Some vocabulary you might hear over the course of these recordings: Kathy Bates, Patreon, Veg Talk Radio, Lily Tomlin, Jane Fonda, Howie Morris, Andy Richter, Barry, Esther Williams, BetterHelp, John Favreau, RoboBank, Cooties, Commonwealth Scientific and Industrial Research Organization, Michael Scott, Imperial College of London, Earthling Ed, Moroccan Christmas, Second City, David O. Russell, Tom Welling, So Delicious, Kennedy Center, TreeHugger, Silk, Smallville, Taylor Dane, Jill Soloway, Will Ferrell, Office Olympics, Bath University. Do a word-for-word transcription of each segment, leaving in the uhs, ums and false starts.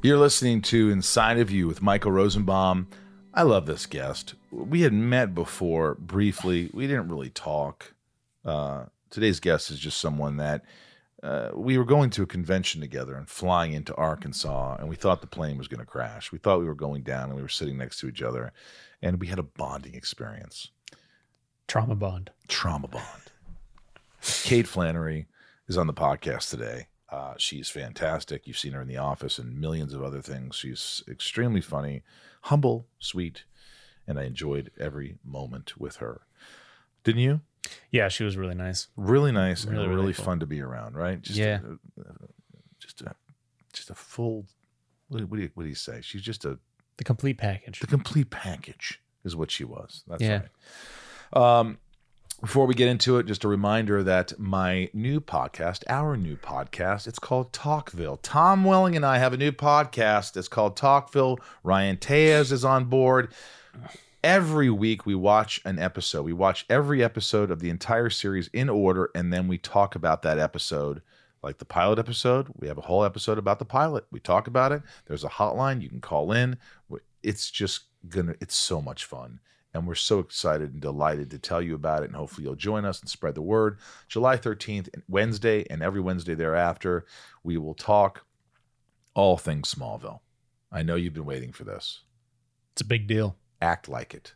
You're listening to Inside of You with Michael Rosenbaum. I love this guest. We had met before briefly. We didn't really talk. Uh, today's guest is just someone that uh, we were going to a convention together and flying into Arkansas, and we thought the plane was going to crash. We thought we were going down, and we were sitting next to each other, and we had a bonding experience. Trauma bond. Trauma bond. Kate Flannery is on the podcast today. Uh, she's fantastic. You've seen her in The Office and millions of other things. She's extremely funny, humble, sweet, and I enjoyed every moment with her. Didn't you? Yeah, she was really nice. Really nice really, and really, really cool. Fun to be around, right? Just yeah. A, a, just, a, just a full, what do, you, what do you say? She's just a... The complete package. The complete package is what she was. That's yeah. right. Um, Before we get into it, just a reminder that my new podcast, our new podcast, it's called Talkville. Tom Welling and I have a new podcast. It's called Talkville. Ryan Taez is on board. Every week we watch an episode. We watch every episode of the entire series in order, and then we talk about that episode. Like the pilot episode, we have a whole episode about the pilot. We talk about it. There's a hotline. You can call in. It's just gonna, it's so much fun. And we're so excited and delighted to tell you about it. And hopefully you'll join us and spread the word. July thirteenth, Wednesday, and every Wednesday thereafter, we will talk all things Smallville. I know you've been waiting for this. It's a big deal. Act like it.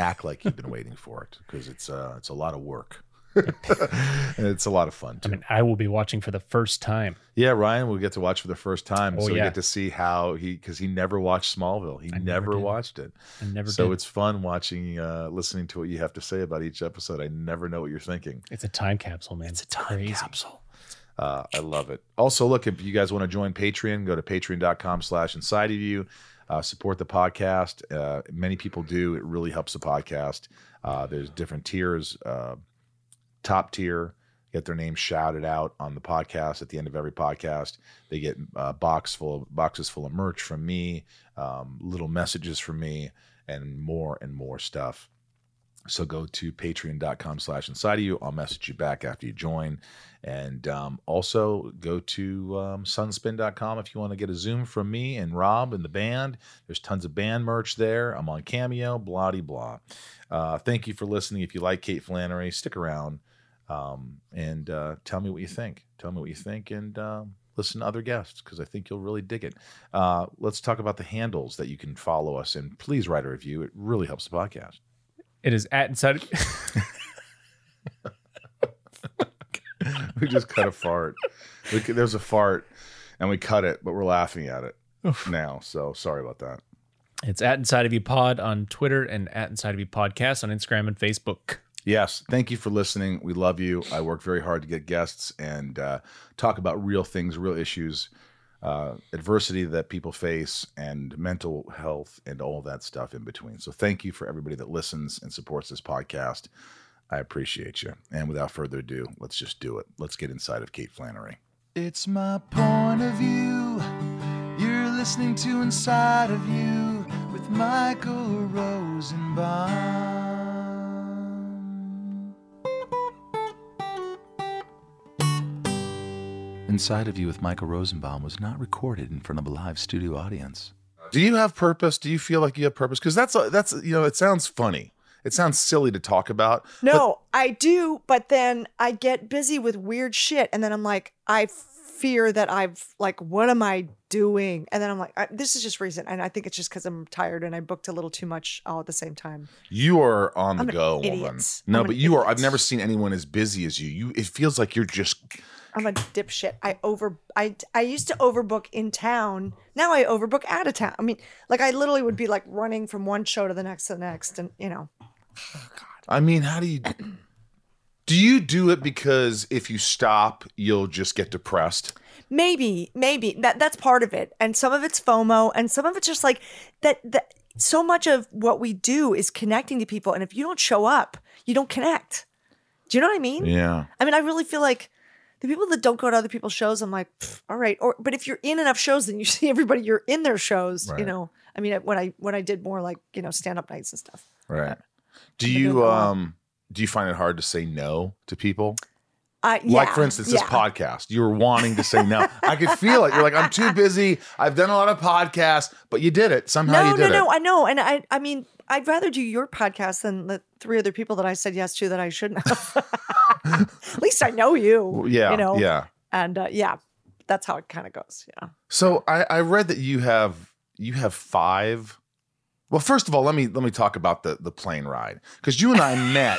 Act like you've been waiting for it, because it's, uh, it's a lot of work. And it's a lot of fun, too. I mean, I will be watching for the first time. Yeah, Ryan will get to watch for the first time. Oh, so we yeah. get to see how he, because he never watched Smallville. He I never, never watched it. I never so did. It's fun watching, uh, listening to what you have to say about each episode. I never know what you're thinking. It's a time capsule, man. It's a time Crazy. capsule. Uh, I love it. Also, look, if you guys want to join Patreon, go to patreon.com slash inside of you. Uh, support the podcast. Uh, many people do. It really helps the podcast. Uh, there's different tiers. Uh, Top tier, get their name shouted out on the podcast at the end of every podcast. They get uh, box full of, boxes full of merch from me, um, little messages from me, and more and more stuff. So go to patreon.com slash inside of you. I'll message you back after you join. And um, also go to um, sunspin dot com if you want to get a Zoom from me and Rob and the band. There's tons of band merch there. I'm on Cameo, blah-de-blah. Uh, thank you for listening. If you like Kate Flannery, stick around. Um, and uh, tell me what you think. Tell me what you think and uh, listen to other guests, because I think you'll really dig it. Uh, let's talk about the handles that you can follow us in. Please write a review. It really helps the podcast. It is at inside. We just cut a fart. We, there's a fart and we cut it, but we're laughing at it now. So sorry about that. It's at Inside of You Pod on Twitter and at Inside of You Podcast on Instagram and Facebook. Yes. Thank you for listening. We love you. I work very hard to get guests and uh, talk about real things, real issues, uh, adversity that people face, and mental health and all that stuff in between. So thank you for everybody that listens and supports this podcast. I appreciate you. And without further ado, let's just do it. Let's get inside of Kate Flannery. It's my point of view. You're listening to Inside of You with Michael Rosenbaum. Inside of You with Michael Rosenbaum was not recorded in front of a live studio audience. Do you have purpose? Do you feel like you have purpose? Because that's, a, that's you know, it sounds funny. It sounds silly to talk about. No, but- I do, but then I get busy with weird shit, and then I'm like, I fear that I've, like, what am I doing? And then I'm like, I, this is just reason, and I think it's just because I'm tired and I booked a little too much all at the same time. You are on I'm the go, idiot. woman. No, I'm but you idiot. are. I've never seen anyone as busy as you. You. It feels like you're just... I'm a dipshit. I over I I used to overbook in town. Now I overbook out of town. I mean, like I literally would be like running from one show to the next to the next, and you know. Oh, God. I mean, how do you do you do it? Because if you stop, you'll just get depressed. Maybe, maybe that that's part of it. And some of it's FOMO and some of it's just like that, that so much of what we do is connecting to people. And if you don't show up, you don't connect. Do you know what I mean? Yeah. I mean, I really feel like the people that don't go to other people's shows, I'm like, all right. Or, but if you're in enough shows, then you see everybody, you're in their shows, right. You know? I mean, when I, when I did more like, you know, stand up nights and stuff. Right. Do you, um, do you find it hard to say no to people? Uh, yeah, like, for instance, yeah. This podcast, you were wanting to say no. I could feel it. You're like, I'm too busy. I've done a lot of podcasts, but you did it. Somehow no, you did no, no, it. No, I know. And I I mean, I'd rather do your podcast than the three other people that I said yes to that I shouldn't have. At least I know you. Well, yeah, you know? Yeah. And uh, yeah, that's how it kind of goes. Yeah. So I, I read that you have you have five. Well, first of all, let me let me talk about the, the plane ride, because you and I met.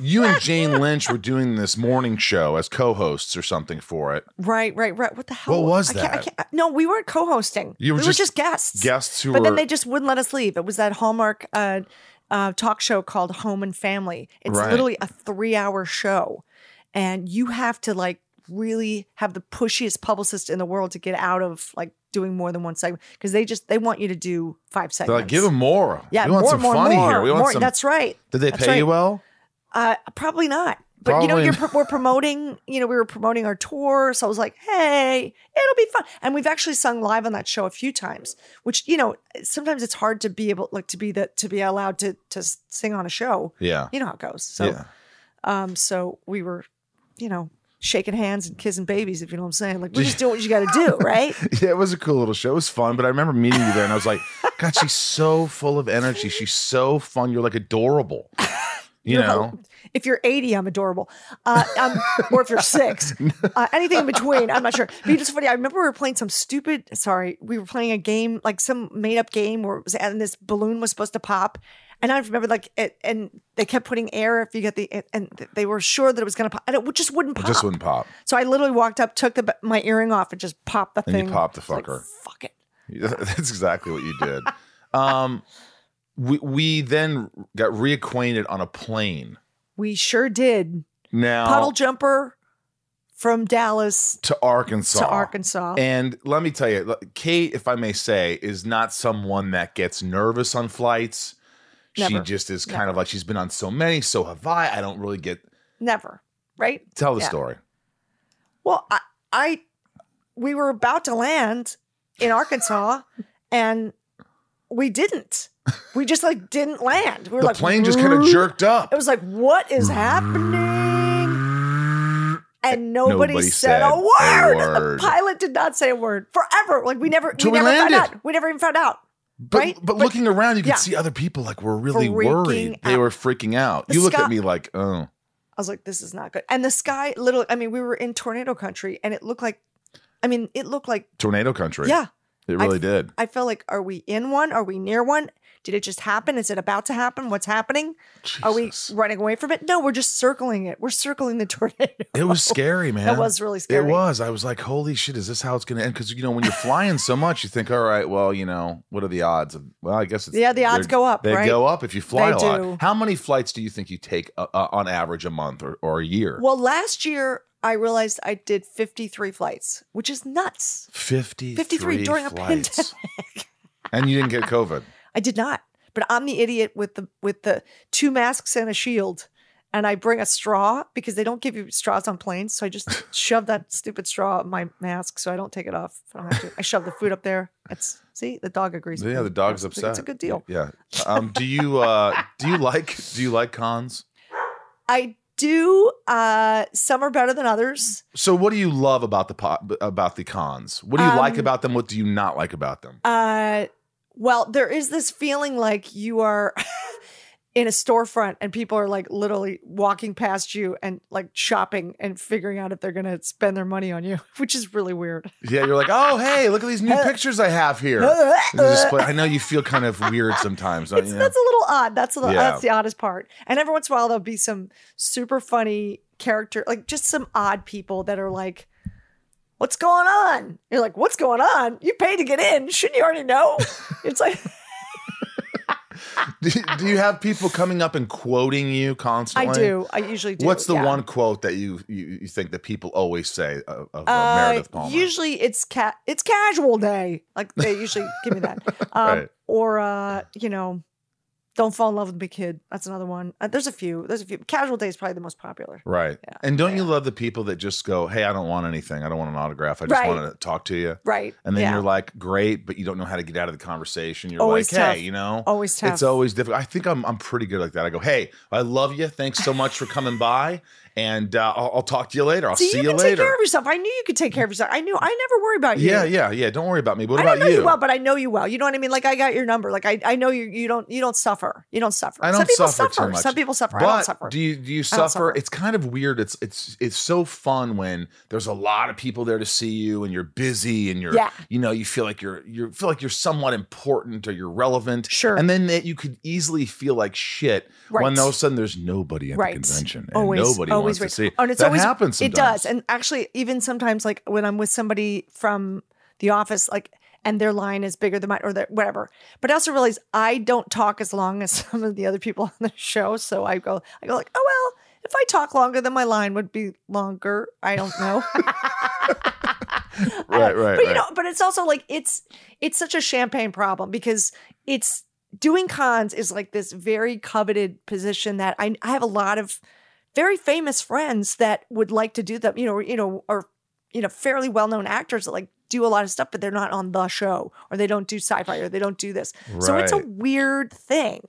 You and Jane Lynch were doing this morning show as co-hosts or something for it. Right, right, right. What the hell? What was that? I can't, I can't, no, we weren't co-hosting. You were we just, were just guests. Guests who but were... But then they just wouldn't let us leave. It was that Hallmark uh, uh, talk show called Home and Family. It's right. Literally a three-hour show. And you have to, like, really have the pushiest publicist in the world to get out of, like, doing more than one segment, because they just they want you to do five segments. They're like, give them more. Yeah, we want more, some more, funny more, here. We want more. Some... That's right. Did they that's pay right. you well? Uh, probably not, but probably. You know, you're, we're promoting, you know, we were promoting our tour. So I was like, hey, it'll be fun. And we've actually sung live on that show a few times, which, you know, sometimes it's hard to be able like to be that, to be allowed to, to sing on a show. Yeah. You know how it goes. So, yeah. um, so we were, you know, shaking hands and kissing babies, if you know what I'm saying. Like, we just do what you got to do, right? Yeah, it was a cool little show. It was fun, but I remember meeting you there and I was like, God, she's so full of energy. She's so fun. You're like adorable. You know, if you're eighty, I'm adorable. Uh, I'm, or if you're six, uh, anything in between, I'm not sure. But it's funny. I remember we were playing some stupid. Sorry, we were playing a game, like some made up game, where it was, and this balloon was supposed to pop. And I remember, like, it, and they kept putting air if you get the, and they were sure that it was going to pop, and it just wouldn't pop. It just wouldn't pop. So I literally walked up, took the my earring off, and just popped the and thing. And you popped the fucker. Like, fuck it. That's exactly what you did. Um. We we then got reacquainted on a plane. We sure did. Now, puddle jumper from Dallas to Arkansas. To Arkansas. And let me tell you, Kate, if I may say, is not someone that gets nervous on flights. Never. She just is kind Never. Of like, she's been on so many, so have I. I don't really get. Never. Right? Tell the yeah. story. Well, I, I we were about to land in Arkansas and we didn't. We just like didn't land. We were the like, plane just kind of jerked up. It was like, what is happening? And nobody, nobody said, said a word. A word. The pilot did not say a word forever. Like we never, we, we never landed. Found out. We never even found out. But, right? but, but looking around, you could yeah. see other people like were really freaking worried. Out. They were freaking out. The you looked sky- at me like, oh. I was like, this is not good. And the sky, literally, I mean, we were in tornado country, and it looked like, I mean, it looked like tornado country. Yeah. It really I, did. I felt like, are we in one? Are we near one? Did it just happen? Is it about to happen? What's happening? Jesus. Are we running away from it? No, we're just circling it. We're circling the tornado. It was scary, man. It was really scary. It was. I was like, holy shit, is this how it's going to end? Because, you know, when you're flying so much, you think, all right, well, you know, what are the odds? Of, well, I guess it's. Yeah, the odds go up, They right? go up if you fly they a lot. Do. How many flights do you think you take uh, uh, on average a month or, or a year? Well, last year, I realized I did fifty-three flights, which is nuts. fifty-three fifty-three during a flights. Pandemic. And you didn't get COVID. I did not. But I'm the idiot with the with the two masks and a shield. And I bring a straw because they don't give you straws on planes. So I just shove that stupid straw in my mask so I don't take it off. I don't have to. I shove the food up there. It's see, the dog agrees. Yeah, with the dog's upset. It's a good deal. Yeah. Um, do you uh, do you like do you like cons? I do. Uh, some are better than others. So what do you love about the po- about the cons? What do you um, like about them? What do you not like about them? Uh Well, there is this feeling like you are in a storefront and people are like literally walking past you and like shopping and figuring out if they're going to spend their money on you, which is really weird. Yeah. You're like, oh, hey, look at these new pictures I have here. I know you feel kind of weird sometimes. Don't you know? That's a little odd. That's a little, yeah. That's the oddest part. And every once in a while, there'll be some super funny character, like just some odd people that are like, what's going on? You're like, what's going on? You paid to get in. Shouldn't you already know? It's like. Do, do you have people coming up and quoting you constantly? I do. I usually do. What's the yeah. one quote that you, you, you think that people always say of, of uh, Meredith Palmer? Usually it's ca- it's casual day. Like they usually give me that. Um, right. Or, uh, you know, don't fall in love with me, kid. That's another one. Uh, there's a few. There's a few. Casual day is probably the most popular. Right. Yeah. And don't yeah. you love the people that just go, hey, I don't want anything. I don't want an autograph. I just right. want to talk to you. Right. And then yeah. you're like, great, but you don't know how to get out of the conversation. You're always like, tough. Hey, you know. Always tough. It's always difficult. I think I'm I'm pretty good like that. I go, hey, I love you. Thanks so much for coming by. And uh, I'll, I'll talk to you later. I'll so see you, you later. You take care of yourself. I knew you could take care of yourself. I knew. I never worry about you. Yeah, yeah, yeah. Don't worry about me. What I about don't know you? you well, but I know you well. You know what I mean? Like I got your number. Like I, I know you. You don't. You don't suffer. You don't suffer. I don't Some people suffer. suffer. Too much. Some people suffer. But I don't suffer. Do you? Do you suffer? suffer? It's kind of weird. It's it's it's so fun when there's a lot of people there to see you, and you're busy, and you're yeah. you know you feel like you're you feel like you're somewhat important or you're relevant. Sure. And then that you could easily feel like shit right. when all of a sudden there's nobody at right. the convention. And Always. Nobody. Always. To see. Oh, and it's that always happens sometimes. It does. And actually, even sometimes, like when I'm with somebody from The Office, like, and their line is bigger than mine or whatever. But I also realize I don't talk as long as some of the other people on the show. So I go, I go like, oh, well, if I talk longer, then my line would be longer. I don't know. right, right, but, right. You know, but it's also like, it's, it's such a champagne problem because it's doing cons is like this very coveted position that I, I have a lot of very famous friends that would like to do them, you know, you know, or, you know, fairly well-known actors that like do a lot of stuff, but they're not on the show or they don't do sci-fi or they don't do this. Right. So it's a weird thing.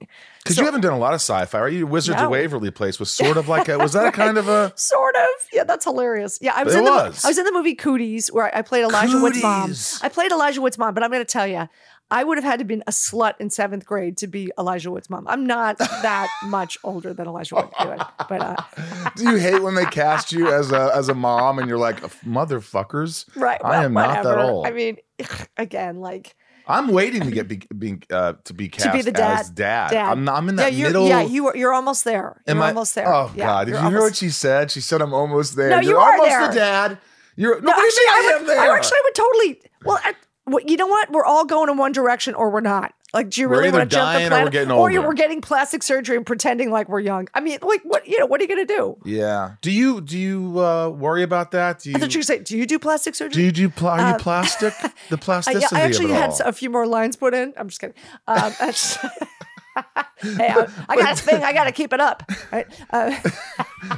Because so, you haven't done a lot of sci-fi, right? You Wizards no. of Waverly Place was sort of like a, was that a kind of a? Sort of. Yeah, that's hilarious. Yeah, I was, in the, was. I was in the movie Cooties where I played Elijah Cooties. Wood's mom. I played Elijah Wood's mom, but I'm going to tell you, I would have had to be a slut in seventh grade to be Elijah Wood's mom. I'm not that much older than Elijah Wood. But uh, do you hate when they cast you as a as a mom and you're like, motherfuckers? Right. Well, I am whatever. not that old. I mean, again, like I'm waiting to get be, be, uh, to be cast to be the dad, as dad. dad. I'm, I'm in that yeah, middle. Yeah, you are, you're al're almost there. You're am almost I, there. Oh yeah, God! Did you almost... hear what she said? She said, "I'm almost there." No, you're you are almost there. the dad. You're no, no actually, I, I would, am there. I actually, I would totally. Well. I, You know what? We're all going in one direction or we're not. Like, do you really want to jump the planet? Or we're getting older. Or you're, we're getting plastic surgery and pretending like we're young. I mean, like, what you know, what are you going to do? Yeah. Do you do you uh, worry about that? Do you, I thought you were saying, do you do plastic surgery? Do you do pl- are uh, you plastic? The plasticity of it all. I actually had a few more lines put in. I'm just kidding. Um, I just, hey, I, I got a thing. I got to keep it up. Right? Uh,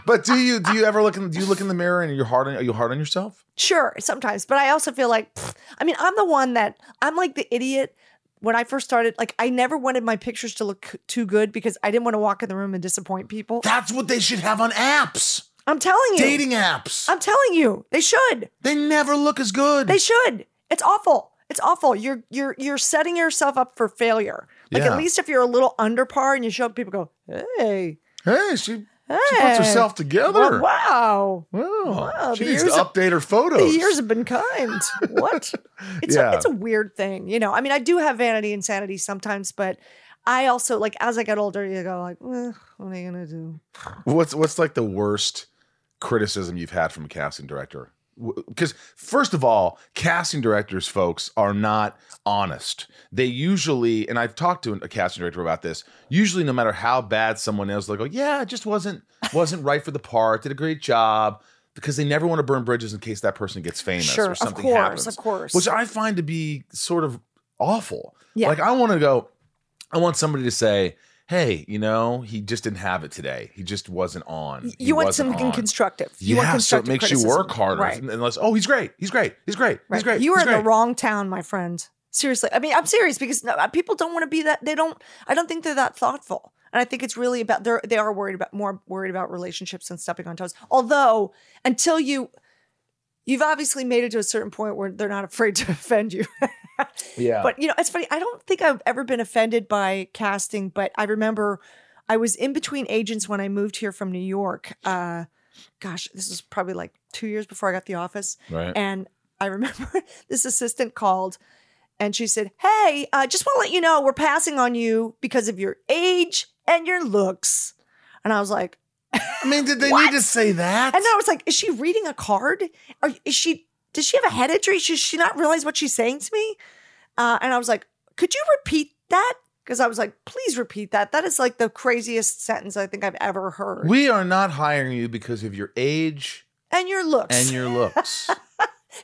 but do you do you ever look in do you look in the mirror and you're hard on, are you hard on yourself? Sure, sometimes. But I also feel like pfft, I mean, I'm the one that I'm like the idiot when I first started. Like, I never wanted my pictures to look too good because I didn't want to walk in the room and disappoint people. That's what they should have on apps. I'm telling you, dating apps. I'm telling you, they should. They never look as good. They should. It's awful. It's awful. You're you're you're setting yourself up for failure. Like yeah. at least if you're a little under par and you show up, people go, hey, hey, she, hey. she puts herself together. Wow, wow, wow. She needs to update have, her photos. The years have been kind. What? It's yeah. a, it's a weird thing, you know. I mean, I do have vanity and sanity sometimes, but I also like as I get older, you go like, eh, what am I gonna do? What's what's like the worst criticism you've had from a casting director? Because first of all, casting directors, folks, are not honest. They usually, and I've talked to a casting director about this, usually no matter how bad someone is, they'll go, yeah, it just wasn't wasn't right for the part, did a great job, because they never want to burn bridges in case that person gets famous sure, or something of course, happens. Of course. Which I find to be sort of awful. Yeah. Like I want to go, I want somebody to say, hey, you know, he just didn't have it today. He just wasn't on. He you want something on. constructive. You yeah, want constructive so it makes criticism. you work harder. Right. Unless, oh, he's great. He's great. He's great. Right. He's great. You he's are great. in the wrong town, my friend. Seriously. I mean, I'm serious because people don't want to be that. They don't. I don't think they're that thoughtful. And I think it's really about they're they are worried about more worried about relationships and stepping on toes. Although until you you've obviously made it to a certain point where they're not afraid to offend you. Yeah. But, you know, it's funny. I don't think I've ever been offended by casting, but I remember I was in between agents when I moved here from New York. Uh, gosh, this was probably like two years before I got The Office. Right. And I remember this assistant called and she said, hey, uh, just want to let you know we're passing on you because of your age and your looks. And I was like, I mean, did they need to say that? And then I was like, is she reading a card? Or is she... Does she have a head injury? Should she not realize what she's saying to me? Uh, and I was like, could you repeat that? Because I was like, please repeat that. That is like the craziest sentence I think I've ever heard. We are not hiring you because of your age. And your looks. And your looks.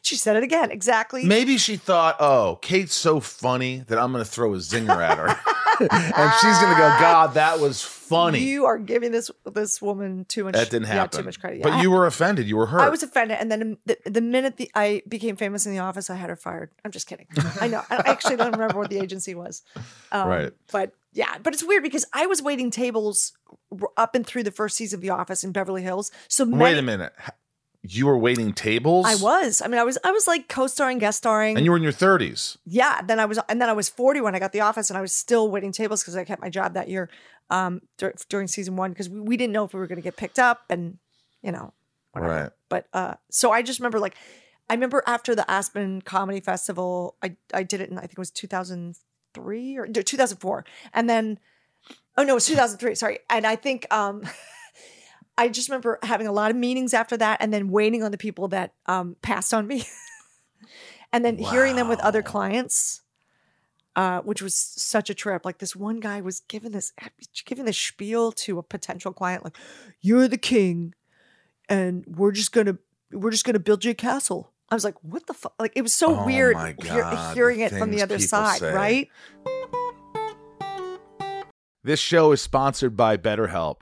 She said it again. Exactly. Maybe she thought, oh, Kate's so funny that I'm going to throw a zinger at her. And she's going to go, God, that was funny. You are giving this this woman too much. That didn't happen. Yeah, too much credit. Yeah. But you were offended. You were hurt. I was offended. And then the, the minute the, I became famous in The Office, I had her fired. I'm just kidding. I know. I actually don't remember what the agency was. Um, right. But yeah. But it's weird because I was waiting tables up and through the first season of The Office in Beverly Hills. So many- Wait a minute. You were waiting tables? I was. I mean, I was I was like co-starring, guest starring. And you were in your thirties. Yeah. Then I was and then I was forty when I got The Office, and I was still waiting tables because I kept my job that year um, dur- during season one because we, we didn't know if we were going to get picked up and, you know, whatever. Right. But uh, so I just remember like I remember after the Aspen Comedy Festival, I, I did it in I think it was two thousand three or two thousand four. And then oh no, it was two thousand three, sorry. And I think um I just remember having a lot of meetings after that and then waiting on the people that um, passed on me and then wow. hearing them with other clients, uh, which was such a trip. Like this one guy was giving this, giving this spiel to a potential client, like you're the king and we're just going to, we're just going to build you a castle. I was like, what the fuck? Like it was so oh weird God, he- hearing it from the other side. Say. Right. This show is sponsored by BetterHelp.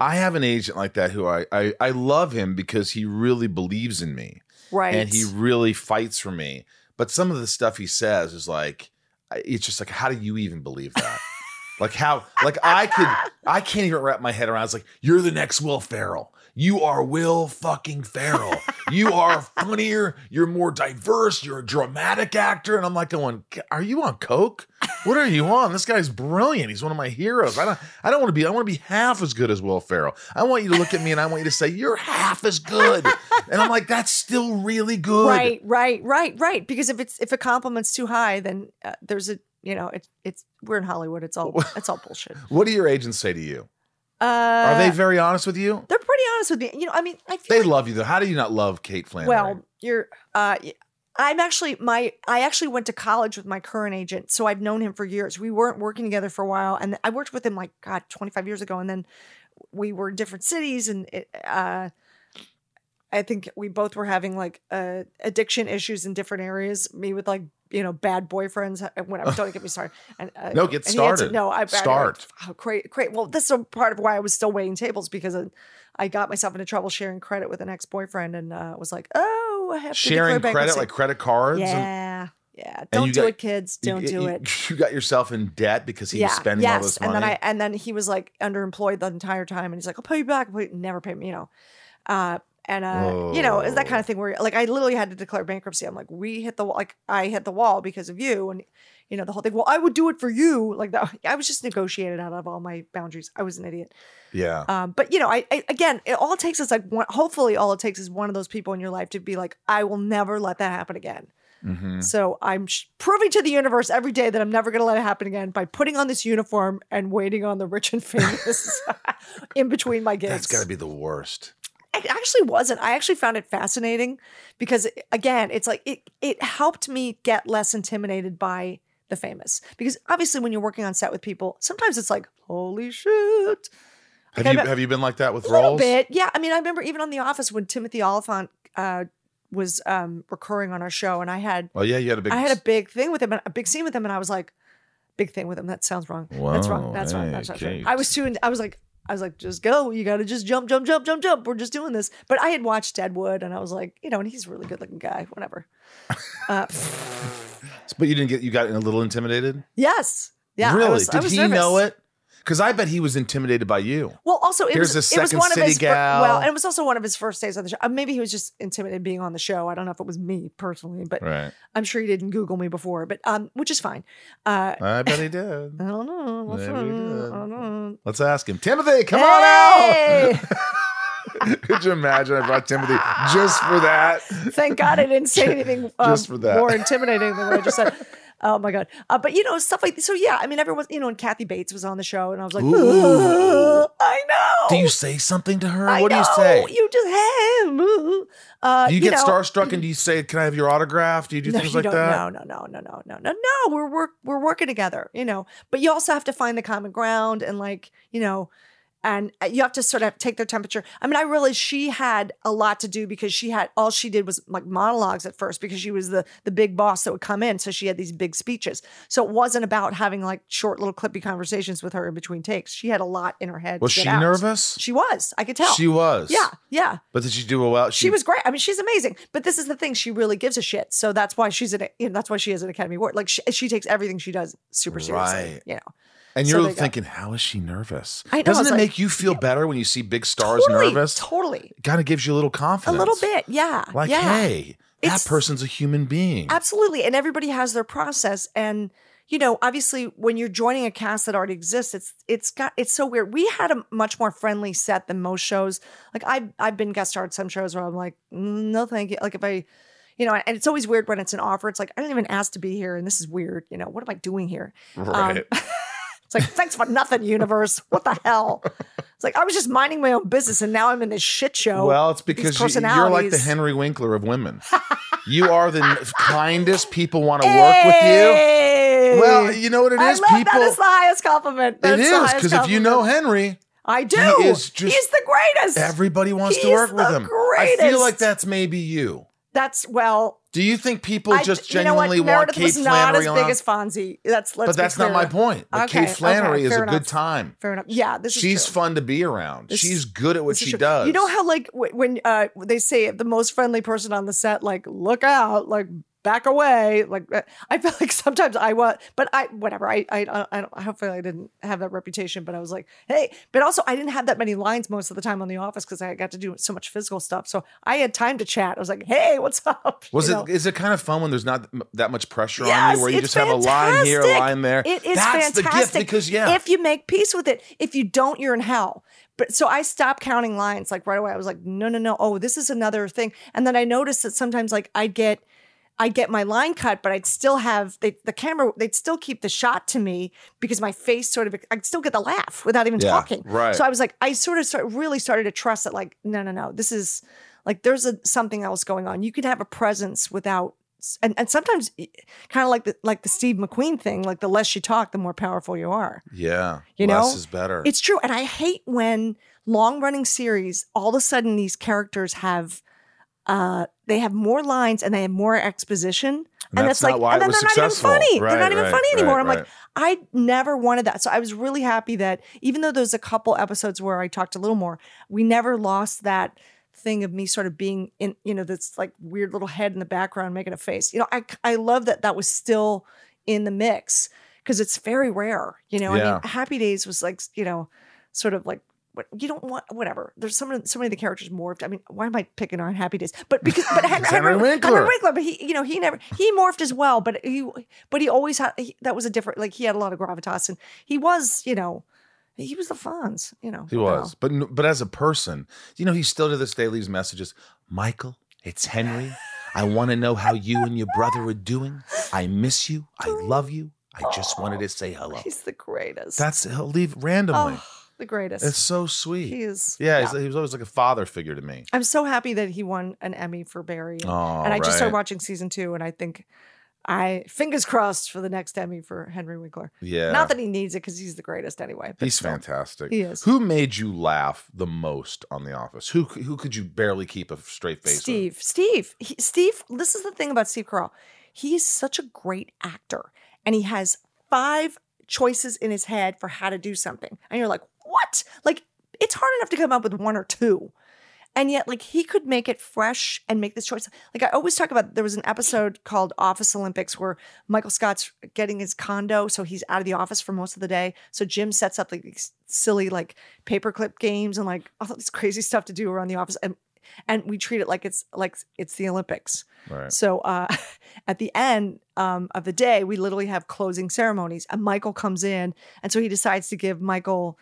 I have an agent like that who I, I, I love him because he really believes in me. Right. And he really fights for me. But some of the stuff he says is like, it's just like, how do you even believe that? Like how, like I could, I can't even wrap my head around. It's like, you're the next Will Ferrell. You are Will fucking Ferrell. You are funnier. You're more diverse. You're a dramatic actor. And I'm like going, are you on coke? What are you on? This guy's brilliant. He's one of my heroes. I don't, I don't want to be, I want to be half as good as Will Ferrell. I want you to look at me and I want you to say, you're half as good. And I'm like, that's still really good. Right, right, right, right. Because if it's, if a compliment's too high, then uh, there's a, you know, it's, it's, we're in Hollywood. It's all, it's all bullshit. What do your agents say to you? Uh, Are they very honest with you? They're pretty honest with me. You know, I mean, I feel they like, love you though. How do you not love Kate Flannery? Well, you're, uh, I'm actually my, I actually went to college with my current agent. So I've known him for years. We weren't working together for a while. And I worked with him like, God, twenty-five years ago. And then we were in different cities. And it, uh, I think we both were having like, uh, addiction issues in different areas. Me with like, you know, bad boyfriends. Whatever. Don't get me started. And, uh, no, get started. To, no, I start. I, I, oh, great, great. Well, this is a part of why I was still waiting tables because I, I got myself into trouble sharing credit with an ex boyfriend, and uh, was like, oh, I have to sharing credit, bankruptcy. Like credit cards. Yeah, and, yeah. Don't do got, it, kids. Don't you, do you, it. You got yourself in debt because he yeah, was spending yes. all this money, and then I and then he was like underemployed the entire time, and he's like, I'll pay you back. But never pay me. You know. Uh, And, uh, you know, it's that kind of thing where like, I literally had to declare bankruptcy. I'm like, we hit the wall, like I hit the wall because of you. And you know, the whole thing, well, I would do it for you. Like that. I was just negotiated out of all my boundaries. I was an idiot. Yeah. Um, but you know, I, I again, it all it takes is like, one, hopefully all it takes is one of those people in your life to be like, I will never let that happen again. Mm-hmm. So I'm sh- proving to the universe every day that I'm never going to let it happen again by putting on this uniform and waiting on the rich and famous in between my gigs. That's gotta be the worst. It actually wasn't. I actually found it fascinating because, again, it's like it it helped me get less intimidated by the famous. Because obviously when you're working on set with people, sometimes it's like, holy shit. Have like you I, have you been like that with roles? A little bit. Yeah. I mean, I remember even on The Office when Timothy Oliphant uh, was um, recurring on our show and I had – Oh, yeah. You had a big – I had a big thing with him, a big scene with him and I was like, big thing with him. That sounds wrong. Whoa, that's wrong. That's hey, wrong. That's wrong. I was too – I was like – I was like, just go. You got to just jump, jump, jump, jump, jump. We're just doing this. But I had watched Deadwood and I was like, you know, and he's a really good looking guy, whatever. Uh, but you didn't get, you got a little intimidated? Yes. Yeah. Really? I was, Did I was he nervous. Know it? Because I bet he was intimidated by you. Well, also, it Here's was, a it was one City of his gal. Fir- well, and it was also one of his first days on the show. Uh, maybe he was just intimidated being on the show. I don't know if it was me personally, but right. I'm sure he didn't Google me before, but um, which is fine. Uh, I bet he did. I don't know. What's maybe he did. I don't know. Let's ask him. Timothy, come hey! on out. Could you imagine I brought Timothy just for that? Thank God I didn't say anything um, just for that. More intimidating than what I just said. Oh my God. Uh, but you know, stuff like, so yeah, I mean, everyone, you know, and Kathy Bates was on the show and I was like, ooh, I know. Do you say something to her? I what know. Do you say? You just, hey, uh, do you, you get know, starstruck and do you say, can I have your autograph? Do you do no, things you like don't, that? No, no, no, no, no, no, no, no. We're, we're, we're working together, you know, but you also have to find the common ground and like, you know, and you have to sort of take their temperature. I mean, I realized she had a lot to do because she had, all she did was like monologues at first because she was the the big boss that would come in. So she had these big speeches. So it wasn't about having like short little clippy conversations with her in between takes. She had a lot in her head. Was she out. nervous? She was. I could tell. She was. Yeah. Yeah. But did she do well? She, she was great. I mean, she's amazing. But this is the thing. She really gives a shit. So that's why she's an, you know, that's why she has an Academy Award. Like she, she takes everything she does super seriously. Right. You know. And you're so thinking, go. How is she nervous? I know, Doesn't it like, make you feel yeah. better when you see big stars totally, nervous? Totally. Kind of gives you a little confidence. A little bit, yeah. Like, yeah. hey, That person's a human being. Absolutely. And everybody has their process. And, you know, obviously when you're joining a cast that already exists, it's it's got it's so weird. We had a much more friendly set than most shows. Like I've, I've been guest starred some shows where I'm like, no, thank you. Like if I, you know, and it's always weird when it's an offer. It's like, I didn't even ask to be here. And this is weird. You know, what am I doing here? Right. Um, it's like, thanks for nothing, universe. What the hell? It's like, I was just minding my own business and now I'm in this shit show. Well, it's because you, you're like the Henry Winkler of women. You are the kindest. People want to work with you. Well, you know what it is? I love people, that is the highest compliment. That it is, because if you know Henry. I do. He is just, he's the greatest. Everybody wants he's to work with him. Greatest. I feel like that's maybe you. That's, well. Do you think people I, just genuinely you know want Kate Flannery on? Meredith was not as on? big as Fonzie. That's, let's but that's not my point. Like okay, Kate Flannery okay, is a enough. good time. Fair enough. Yeah, this is She's true. fun to be around. This, She's good at what she true. does. You know how like when uh, they say the most friendly person on the set, like, look out, like, back away. Like, I feel like sometimes I was, but I, whatever. I, I, I don't, hopefully I didn't have that reputation, but I was like, hey, but also I didn't have that many lines most of the time on The Office because I got to do so much physical stuff. So I had time to chat. I was like, hey, what's up? Was you it, know? Is it kind of fun when there's not that much pressure yes, on you where you just fantastic. have a line here, a line there? It is That's fantastic. The gift because, yeah. If you make peace with it, if you don't, you're in hell. But so I stopped counting lines like right away. I was like, no, no, no. Oh, this is another thing. And then I noticed that sometimes like I get, I'd get my line cut, but I'd still have they, the camera. They'd still keep the shot to me because my face sort of, I'd still get the laugh without even yeah, talking. Right. So I was like, I sort of start, really started to trust that like, no, no, no, this is like, there's a, something else going on. You can have a presence without, and, and sometimes kind of like the, like the Steve McQueen thing, like the less you talk, the more powerful you are. Yeah. You know, less is better. It's true. And I hate when long running series, all of a sudden these characters have, uh, they have more lines and they have more exposition. And, and that's, that's like, why and then they're successful. not even funny. Right, they're not even right, funny anymore. Right, I'm right. like, I never wanted that. So I was really happy that even though there's a couple episodes where I talked a little more, we never lost that thing of me sort of being in, you know, this like weird little head in the background making a face. You know, I, I love that that was still in the mix because it's very rare. You know, yeah. I mean, Happy Days was like, you know, sort of like, What, you don't want whatever. There's so many, so many of the characters morphed. I mean, why am I picking on Happy Days? But because but Henry, Henry Winkler, Henry Winkler, but he, you know, he never he morphed as well. But he, but he always had he, that was a different. Like he had a lot of gravitas, and he was, you know, he was the Fonz, you know. He was, but but as a person, you know, he still to this day leaves messages. Michael, it's Henry. I want to know how you and your brother are doing. I miss you. I love you. I just oh, wanted to say hello. He's the greatest. That's he'll leave randomly. Oh. The greatest. It's so sweet. He is. Yeah, yeah. He's, he was always like a father figure to me. I'm so happy that he won an Emmy for Barry. And, oh, and I just right. started watching season two, and I think I fingers crossed for the next Emmy for Henry Winkler. Yeah. Not that he needs it because he's the greatest anyway. He's still, fantastic. He is. Who made you laugh the most on The Office? Who who could you barely keep a straight face? Steve. With? Steve. He, Steve. This is the thing about Steve Carell. He is such a great actor, and he has five choices in his head for how to do something, and you're like, what? Like, it's hard enough to come up with one or two. And yet, like, he could make it fresh and make this choice. Like, I always talk about, there was an episode called Office Olympics where Michael Scott's getting his condo, so he's out of the office for most of the day. So Jim sets up, like, these silly, like, paperclip games and, like, all this crazy stuff to do around the office. And and we treat it like it's like it's the Olympics. Right. So uh, at the end um, of the day, we literally have closing ceremonies. And Michael comes in, and so he decides to give Michael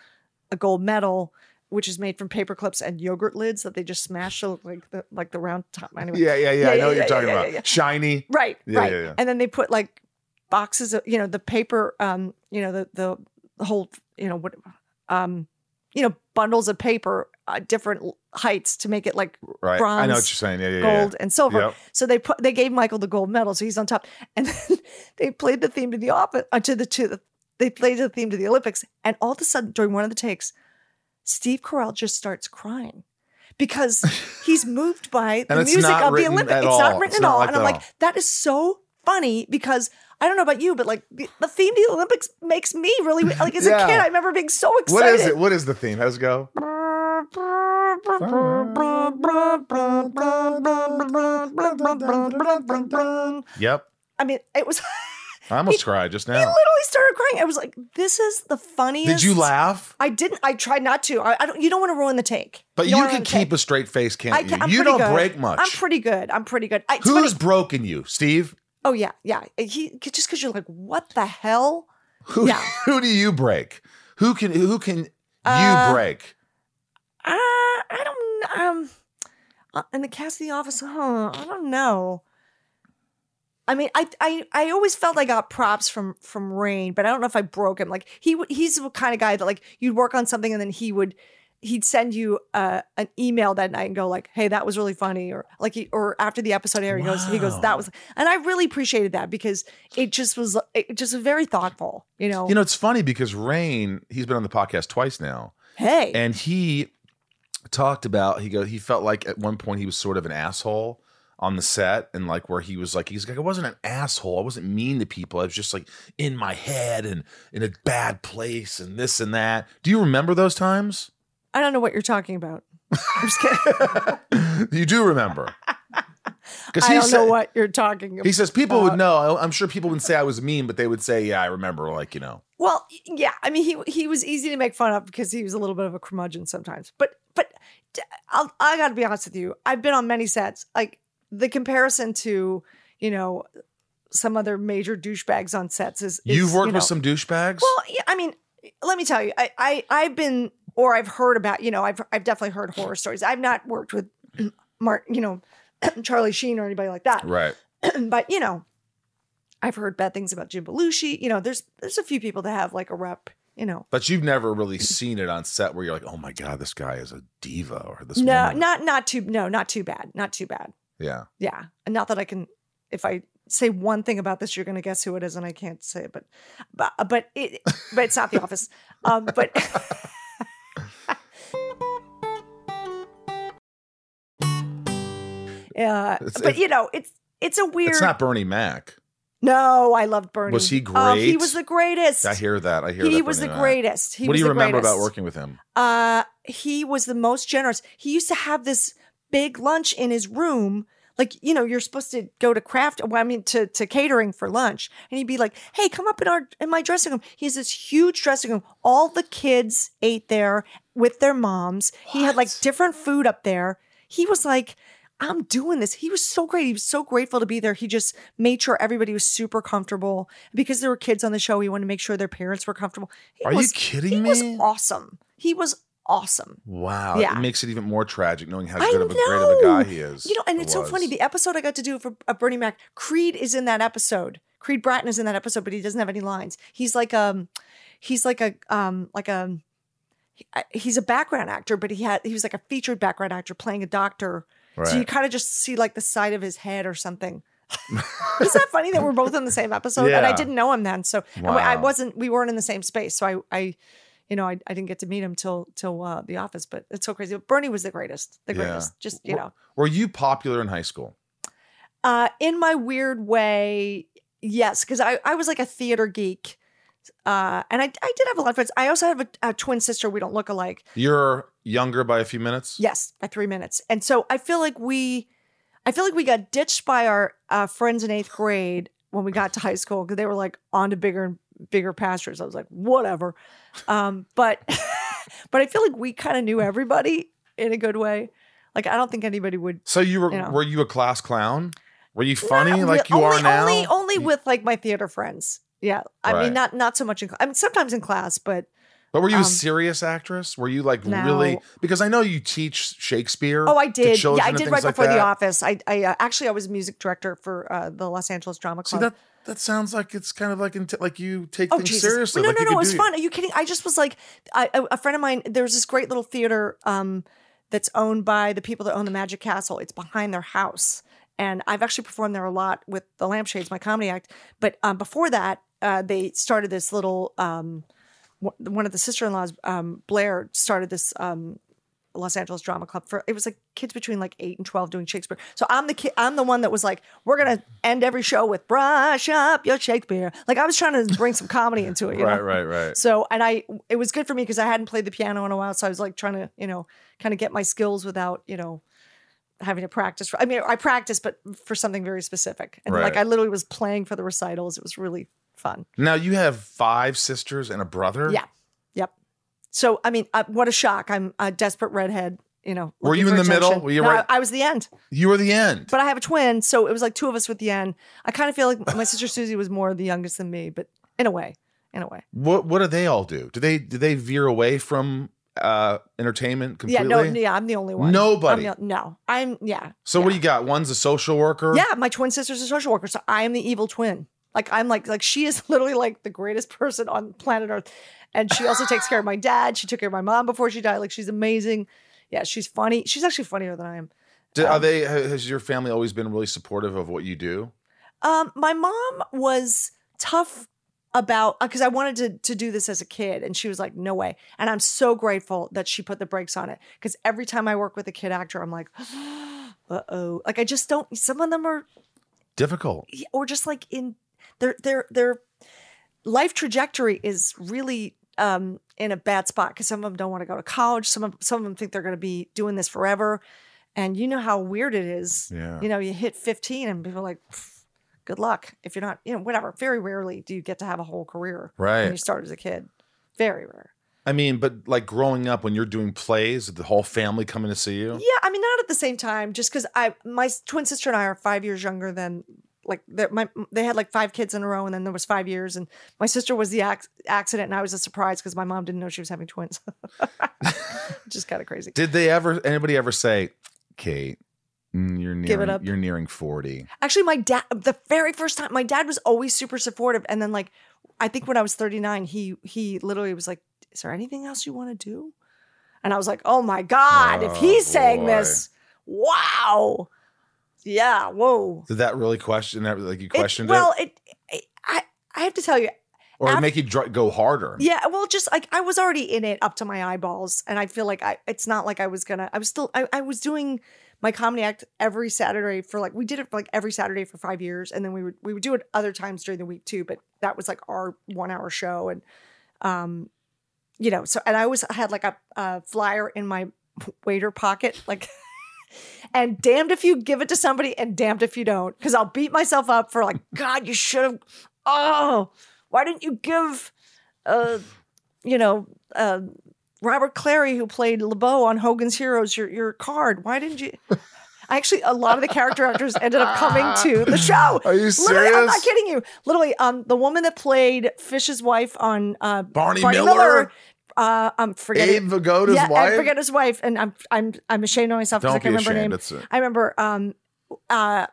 a gold medal, which is made from paper clips and yogurt lids that they just smash like the like the round top. Anyway. Yeah, yeah, yeah, yeah. I know yeah, what you're yeah, talking yeah, about. Yeah, yeah. Shiny. Right, yeah, right. Yeah, yeah. And then they put like boxes of, you know, the paper, um, you know, the the, the whole, you know, what, um, you know, bundles of paper, uh, different heights to make it like right. bronze, I know what you're saying. Yeah, yeah, gold, yeah. and silver. Yep. So they put they gave Michael the gold medal, so he's on top. And then they played the theme to the office uh, to the to the. They played the theme to the Olympics, and all of a sudden, during one of the takes, Steve Carell just starts crying because he's moved by the music of the Olympics. It's not written at all. And I'm like, that is so funny because I don't know about you, but like the, the theme to the Olympics makes me really, like as yeah. a kid, I remember being so excited. What is it? What is the theme? How's it go? Yep. I mean, it was... I almost he, cried just now. He literally started crying. I was like, "This is the funniest." Did you laugh? I didn't. I tried not to. I, I don't. You don't want to ruin the take. But you, you can keep a straight face, can't I can, you? I'm you don't good. break much. I'm pretty good. I'm pretty good. I, Who's funny. broken you, Steve? Oh yeah, yeah. He just because you're like, what the hell? Who yeah. who do you break? Who can who can you uh, break? Uh, I don't um. In the cast of The Office, huh? I don't know. I mean, I, I I always felt I got props from from Rain, but I don't know if I broke him. Like he he's the kind of guy that like you'd work on something and then he would he'd send you uh, an email that night and go like, "Hey, that was really funny," or like he, or after the episode aired, he wow. goes he goes that was, and I really appreciated that because it just was it just was very thoughtful, you know. You know, it's funny because Rain, he's been on the podcast twice now. Hey, and he talked about he go he felt like at one point he was sort of an asshole on the set, and like where he was like, he's like, I wasn't an asshole. I wasn't mean to people. I was just like in my head and in a bad place and this and that. Do you remember those times? I don't know what you're talking about. I'm just kidding. You do remember. Because I don't said, know what you're talking about. He says people would know. I'm sure people wouldn't say I was mean, but they would say, yeah, I remember, like, you know. Well, yeah. I mean, he he was easy to make fun of because he was a little bit of a curmudgeon sometimes. But but I'll, I got to be honest with you. I've been on many sets. Like, the comparison to, you know, some other major douchebags on sets is... is You've worked you know, with some douchebags? Well, yeah, I mean, let me tell you, I, I, I've been, or I've heard about, you know, I've I've definitely heard horror stories. I've not worked with, Mark, you know, Charlie Sheen or anybody like that. Right. But, you know, I've heard bad things about Jim Belushi. You know, there's there's a few people that have like a rep, you know. But you've never really seen it on set where you're like, oh my God, this guy is a diva or this No, woman. not not too, no, not too bad. Not too bad. Yeah. Yeah. And not that I can, if I say one thing about this, you're going to guess who it is and I can't say it, but, but, but it, but it's not The Office. Um, but yeah, it's, but it, you know, it's, it's a weird, it's not Bernie Mac. No, I loved Bernie. Was he great? Oh, he was the greatest. I hear that. I hear he that. Was he was the greatest. What do you remember about working with him? Uh, he was the most generous. He used to have this big lunch in his room. Like, you know, you're supposed to go to craft, well, I mean, to, to catering for lunch. And he'd be like, hey, come up in our, in my dressing room. He has this huge dressing room. All the kids ate there with their moms. What? He had like different food up there. He was like, I'm doing this. He was so great. He was so grateful to be there. He just made sure everybody was super comfortable because there were kids on the show. He wanted to make sure their parents were comfortable. He Are was, you kidding he me? He was awesome. He was awesome. Wow. Yeah. It makes it even more tragic knowing how good of a, great of a guy he is. You know, and it's so funny. The episode I got to do for uh, Bernie Mac, Creed is in that episode. Creed Bratton is in that episode, but he doesn't have any lines. He's like um he's like a um like a he's a background actor, but he had he was like a featured background actor playing a doctor. Right. So you kind of just see like the side of his head or something. Isn't that funny that we're both in the same episode? Yeah. And I didn't know him then. So wow. I wasn't we weren't in the same space. So I I You know, I, I didn't get to meet him till till uh, The Office, but it's so crazy. But Bernie was the greatest, the yeah. greatest. Just you were, know, were you popular in high school? Uh, in my weird way, yes, because I, I was like a theater geek, uh, and I I did have a lot of friends. I also have a, a twin sister. We don't look alike. You're younger by a few minutes. Yes, by three minutes. And so I feel like we, I feel like we got ditched by our uh, friends in eighth grade when we got to high school because they were like on to bigger and bigger pastures. I was like, whatever. Um, but, but I feel like we kind of knew everybody in a good way. Like, I don't think anybody would. So you were, you know. Were you a class clown? Were you funny? Not, like you only, are now? Only, only you, with like my theater friends. Yeah. I right. mean, not, not so much in, I mean, sometimes in class, but. But were you um, a serious actress? Were you like no. really, because I know you teach Shakespeare. Oh, I did. Yeah, I did right like before that. The Office. I, I uh, actually, I was music director for uh, the Los Angeles Drama Club. See, that, That sounds like it's kind of like like you take oh, things Jesus. seriously. No, like no, no, no. It was fun. Are you kidding? I just was like, I, a friend of mine, there's this great little theater um, that's owned by the people that own the Magic Castle. It's behind their house. And I've actually performed there a lot with the Lampshades, my comedy act. But um, before that, uh, they started this little, um, one of the sister-in-laws, um, Blair, started this um Los Angeles Drama Club for it was like kids between like eight and twelve doing Shakespeare. So I'm the kid, I'm the one that was like, we're gonna end every show with brush up your Shakespeare. Like I was trying to bring some comedy into it. You right, know? right, right. So and I it was good for me because I hadn't played the piano in a while, so I was like trying to you know kind of get my skills without you know having to practice. For, I mean, I practiced, but for something very specific. And right. like I literally was playing for the recitals. It was really fun. Now you have five sisters and a brother? Yeah. Yep. So, I mean, uh, what a shock. I'm a desperate redhead, you know. Were you in the attention. middle? Were you no, right? I, I was the end. You were the end. But I have a twin, so it was like two of us with the end. I kind of feel like my sister Susie was more the youngest than me, but in a way, in a way. What What do they all do? Do they do they veer away from uh entertainment completely? Yeah, no, yeah, I'm the only one. Nobody. I'm the, no, I'm yeah. So yeah. What do you got? One's a social worker. Yeah, my twin sister's a social worker, so I am the evil twin. Like I'm like like she is literally like the greatest person on planet Earth, and she also takes care of my dad. She took care of my mom before she died. Like she's amazing. Yeah, she's funny. She's actually funnier than I am. Do, um, are they? Has your family always been really supportive of what you do? Um, my mom was tough about because I wanted to to do this as a kid, and she was like, "No way." And I'm so grateful that she put the brakes on it because every time I work with a kid actor, I'm like, "Uh oh!" Like I just don't. Some of them are difficult, or just like in. Their their their life trajectory is really um, in a bad spot because some of them don't want to go to college. Some of some of them think they're going to be doing this forever, and you know how weird it is. Yeah. You know, you hit fifteen, and people are like, "Good luck." If you're not, you know, whatever. Very rarely do you get to have a whole career right. when you start as a kid. Very rare. I mean, but like growing up when you're doing plays, the whole family coming to see you. Yeah, I mean, not at the same time, just because I my twin sister and I are five years younger than. Like my, they had like five kids in a row, and then there was five years. And my sister was the ac- accident, and I was a surprise because my mom didn't know she was having twins. Just kind of crazy. Did they ever? Anybody ever say, "Kate, you're nearing, give it up. You're nearing forty"? Actually, my dad, the very first time, my dad was always super supportive. And then, like, I think when I was thirty-nine, he he literally was like, "Is there anything else you want to do?" And I was like, "Oh my god, oh, if he's boy. saying this, wow." Yeah. Whoa. Did that really question that? Like you questioned it? Well, it, it. I I have to tell you. Or after, make you dr- go harder. Yeah. Well, just like I was already in it up to my eyeballs, and I feel like I. It's not like I was gonna. I was still. I, I was doing my comedy act every Saturday for like we did it for like every Saturday for five years, and then we would we would do it other times during the week too. But that was like our one hour show, and um, you know. So and I always had like a, a flyer in my waiter pocket, like. And damned if you give it to somebody and damned if you don't, because I'll beat myself up for like, God, you should have. Oh, why didn't you give, uh, you know, uh, Robert Clary, who played LeBeau on Hogan's Heroes, your, your card? Why didn't you? Actually, a lot of the character actors ended up coming to the show. Are you serious? Literally, I'm not kidding you. Literally, um, the woman that played Fish's wife on uh, Barney, Barney Miller. Miller Uh, I'm forgetting. Abe Vigoda's yeah, wife. I forget his wife, and I'm I'm I'm ashamed of myself because I can't remember her name. It's a... I remember um, uh,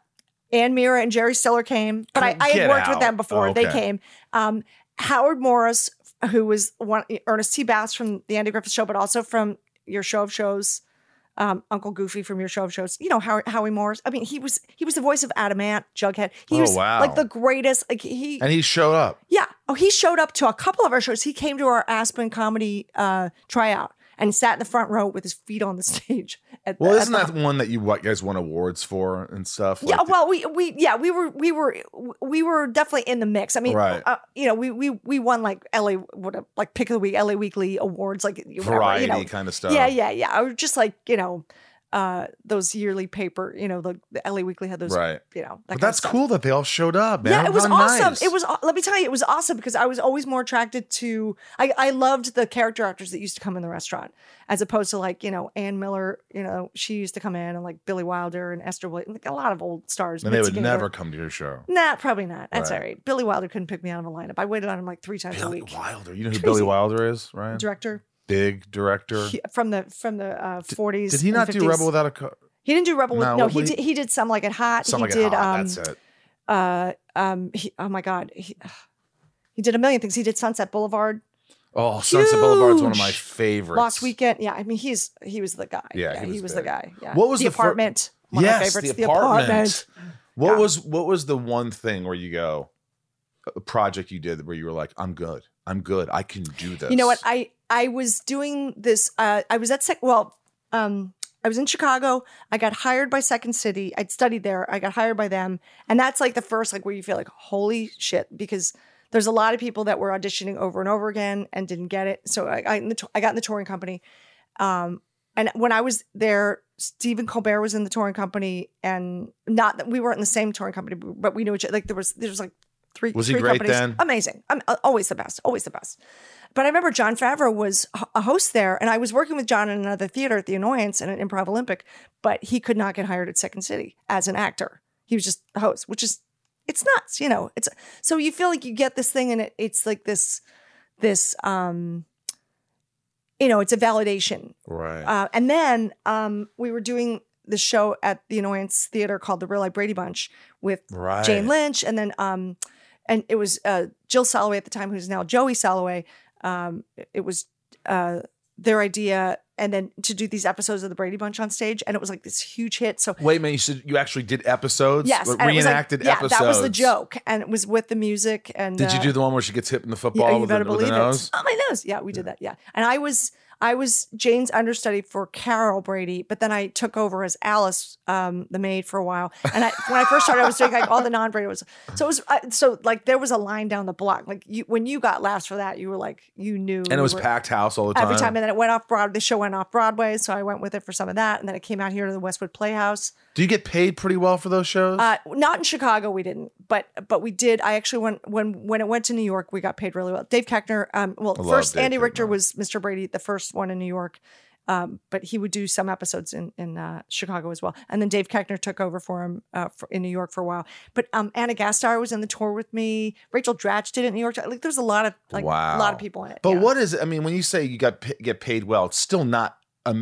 Ann Mira and Jerry Stiller came, but I, I had worked out. with them before. Oh, okay. They came. Um, Howard Morris, who was one Ernest T. Bass from the Andy Griffith Show, but also from your show of shows, um, Uncle Goofy from your show of shows. You know Howie, Howie Morris. I mean, he was he was the voice of Adamant, Jughead. He oh, was wow. like the greatest. Like he and he showed up. Yeah. Oh, he showed up to a couple of our shows. He came to our Aspen Comedy uh, tryout and sat in the front row with his feet on the stage. At well, the, isn't at the, that one that you guys won awards for and stuff? Like yeah. The, well, we we yeah we were we were we were definitely in the mix. I mean, right. uh, you know, we we we won like L A what like pick of the week, L A Weekly awards, like whatever, variety you know. kind of stuff. Yeah, yeah, yeah. I was just like you know. Uh, those yearly paper, you know, the, the L A Weekly had those, right. you know. That but that's cool that they all showed up, man. Yeah, it was How awesome. Nice. It was, let me tell you, it was awesome because I was always more attracted to, I, I loved the character actors that used to come in the restaurant as opposed to like, you know, Ann Miller, you know, she used to come in and like Billy Wilder and Esther Williams, like a lot of old stars. And they would never come to your show. Nah, probably not. That's right. all right. Billy Wilder couldn't pick me out of a lineup. I waited on him like three times Billy a week. Billy Wilder. You know who Crazy. Billy Wilder is, Ryan? Director. Big director he, from the from the uh, forties. Did he not do Rebel Without a Cause? He didn't do Rebel Without. No, with, no he did. He did Some Like It Hot. Some he like did. It hot, um, that's it. Uh, um, he, oh my God, he, he did a million things. He did Sunset Boulevard. Oh, Sunset Huge. Boulevard's one of my favorites. Lost Weekend. Yeah, I mean he's he was the guy. Yeah, yeah he was, he was the guy. Yeah. What was the, the apartment? Fir- one yes, of my favorites. The apartment. The apartment. What yeah. was what was the one thing where you go, a project you did where you were like, I'm good, I'm good, I can do this. You know what I. I was doing this, uh, I was at, sec- well, um, I was in Chicago. I got hired by Second City. I'd studied there. I got hired by them. And that's like the first, like where you feel like, holy shit, because there's a lot of people that were auditioning over and over again and didn't get it. So I, I, I got in the touring company. Um, and when I was there, Stephen Colbert was in the touring company and not that we weren't in the same touring company, but we knew each other. Like there was, there was like three Was he three great companies. then? Amazing. I'm always the best, always the best. But I remember John Favreau was a host there, and I was working with John in another theater at the Annoyance and at Improv Olympic, but he could not get hired at Second City as an actor. He was just a host, which is, it's nuts, you know. It's so you feel like you get this thing, and it, it's like this, this, um, you know, it's a validation. Right. Uh, and then um, we were doing the show at the Annoyance Theater called The Real Life Brady Bunch with right. Jane Lynch. And then, um, and it was uh, Jill Soloway at the time, who's now Joey Soloway. Um, it was uh, their idea. And then to do these episodes of the Brady Bunch on stage. And it was like this huge hit. So wait a minute, you said you actually did episodes? Yes. Like reenacted like, yeah, episodes. Yeah, that was the joke. And it was with the music. And did uh, you do the one where she gets hit in the football you, you better with, believe with her nose? Oh, my nose. Yeah, we did yeah. that. Yeah. And I was I was Jane's understudy for Carol Brady, but then I took over as Alice, um, the maid, for a while. And I, when I first started, I was doing like all the non-Brady was. So it was uh, so like there was a line down the block. Like you, when you got laughs for that, you were like you knew. And it was packed house all the time. Every time, and then it went off Broadway. The show went off Broadway, so I went with it for some of that, and then it came out here to the Westwood Playhouse. Do you get paid pretty well for those shows? Uh, not in Chicago, we didn't, but but we did. I actually went when when it went to New York, we got paid really well. Dave Koechner, um, well, first Dave Andy Koechner. Richter was Mister Brady, the first one in New York, um, but he would do some episodes in in uh, Chicago as well. And then Dave Koechner took over for him uh, for, in New York for a while. But um, Anna Gastar was in the tour with me. Rachel Dratch did it in New York. Like there's a lot of like wow. a lot of people in it. But yeah. what is? I mean, when you say you got get paid well, it's still not.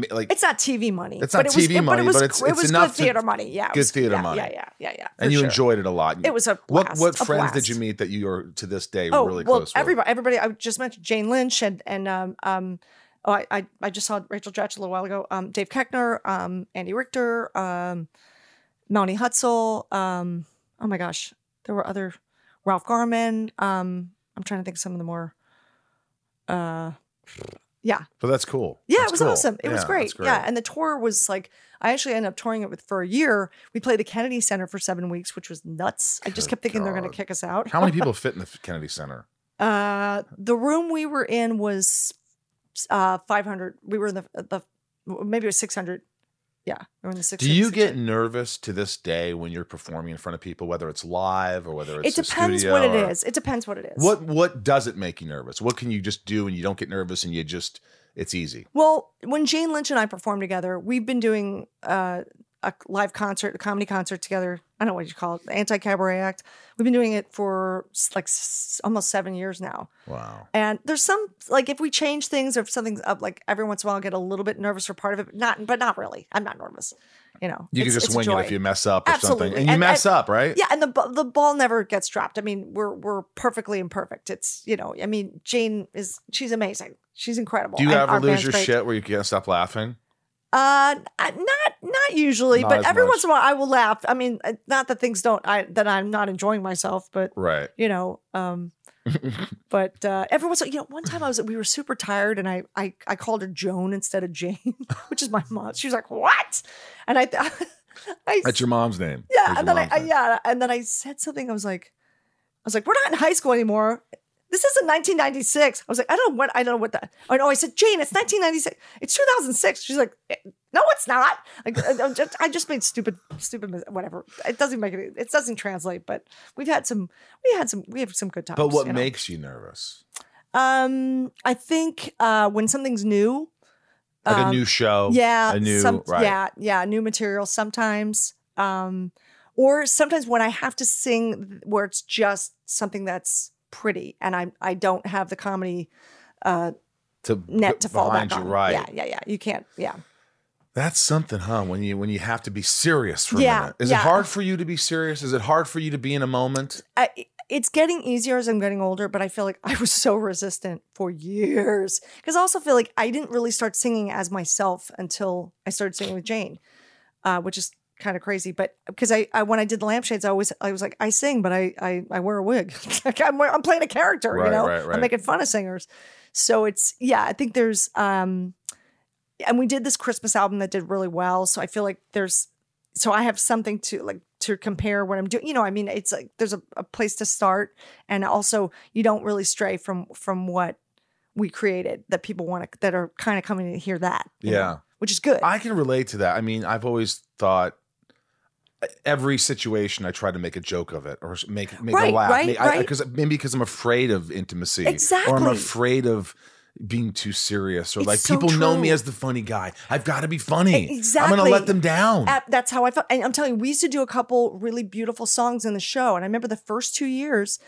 Like, it's not T V money. It's not T V money, but it's it was good theater money. Yeah, good theater money. Yeah, yeah, yeah, yeah. And you enjoyed it a lot. It was a blast. What what friends did you meet that you are to this day really close with? Oh, well, everybody, everybody. I just mentioned Jane Lynch and and um um. Oh, I I, I just saw Rachel Dratch a little while ago. Um, Dave Koechner, um, Andy Richter, um, Mountie Hutzel. Um, oh my gosh, there were other Ralph Garman. Um, I'm trying to think of some of the more. Uh. Yeah. But that's cool. Yeah, that's it was cool. awesome. It yeah, was great. great. Yeah. And the tour was like, I actually ended up touring it with for a year. We played the Kennedy Center for seven weeks, which was nuts. Good I just kept thinking God. They're going to kick us out. How many people fit in the Kennedy Center? Uh, the room we were in was uh, five hundred. We were in the, the, maybe it was six hundred. Yeah. We were in the six hundred. Do you get nervous to this day when you're performing in front of people, whether it's live or whether it's a studio? It depends what it is. It depends what it is. What what does it make you nervous? What can you just do and you don't get nervous and you just, it's easy? Well, when Jane Lynch and I perform together, we've been doing uh, a live concert, a comedy concert together. I don't know what you call it, the anti-cabaret act. We've been doing it for like s- almost seven years now. Wow. And there's some, like if we change things or if something's up, like every once in a while I'll get a little bit nervous for part of it, but not, but not really. I'm not nervous. You know, you can just wing it if you mess up or Absolutely. something. And you and, mess and, up, right? Yeah. And the the ball never gets dropped. I mean, we're we're perfectly imperfect. It's, you know, I mean, Jane is, she's amazing. She's incredible. Do you ever lose your great. shit where you can't stop laughing? Uh, not, not usually, not but every much. once in a while I will laugh. I mean, not that things don't, I, that I'm not enjoying myself, but right. you know, um, but, uh, every once in a while, you know, one time I was, we were super tired and I, I, I called her Joan instead of Jane, which is my mom. She was like, what? And I, I, I that's your mom's name. Yeah. That's and then I, I, yeah. And then I said something. I was like, I was like, we're not in high school anymore. This isn't nineteen ninety-six. I was like, I don't know what, I don't know what that. Oh no, I said, Jane, it's nineteen ninety-six. It's two thousand six. She's like, no, it's not. Like, I just, I just made stupid, stupid, whatever. It doesn't make it. It doesn't translate. But we've had some, we had some, we have some good times. But what you know? makes you nervous? Um, I think uh, when something's new, like um, a new show, yeah, a new, some, right. yeah, yeah, new material sometimes. Um, or sometimes when I have to sing, where it's just something that's pretty and I I don't have the comedy uh, to net to fall back you, on. Right. Yeah, yeah, yeah. You can't. Yeah, that's something, huh? When you when you have to be serious for yeah, a minute, is yeah. it hard for you to be serious? Is it hard for you to be in a moment? I, it's getting easier as I'm getting older, but I feel like I was so resistant for years because I also feel like I didn't really start singing as myself until I started singing with Jane, uh, which is kind of crazy, but because I, I when I did the Lampshades, I always I was like I sing, but I I, I wear a wig. Like I'm I'm playing a character, right, you know. Right, right. I'm making fun of singers, so it's yeah. I think there's um, and we did this Christmas album that did really well, so I feel like there's so I have something to like to compare what I'm doing. You know, I mean, it's like there's a, a place to start, and also you don't really stray from from what we created that people want to that are kind of coming to hear that. Yeah, know? Which is good. I can relate to that. I mean, I've always thought. every situation I try to make a joke of it or make make right, a laugh. Right, I, right. I, 'cause, maybe because I'm afraid of intimacy. Exactly. Or I'm afraid of being too serious, or it's like so people true. know me as the funny guy. I've got to be funny. Exactly. I'm going to let them down. At, that's how I felt. And I'm telling you, we used to do a couple really beautiful songs in the show. And I remember the first two years,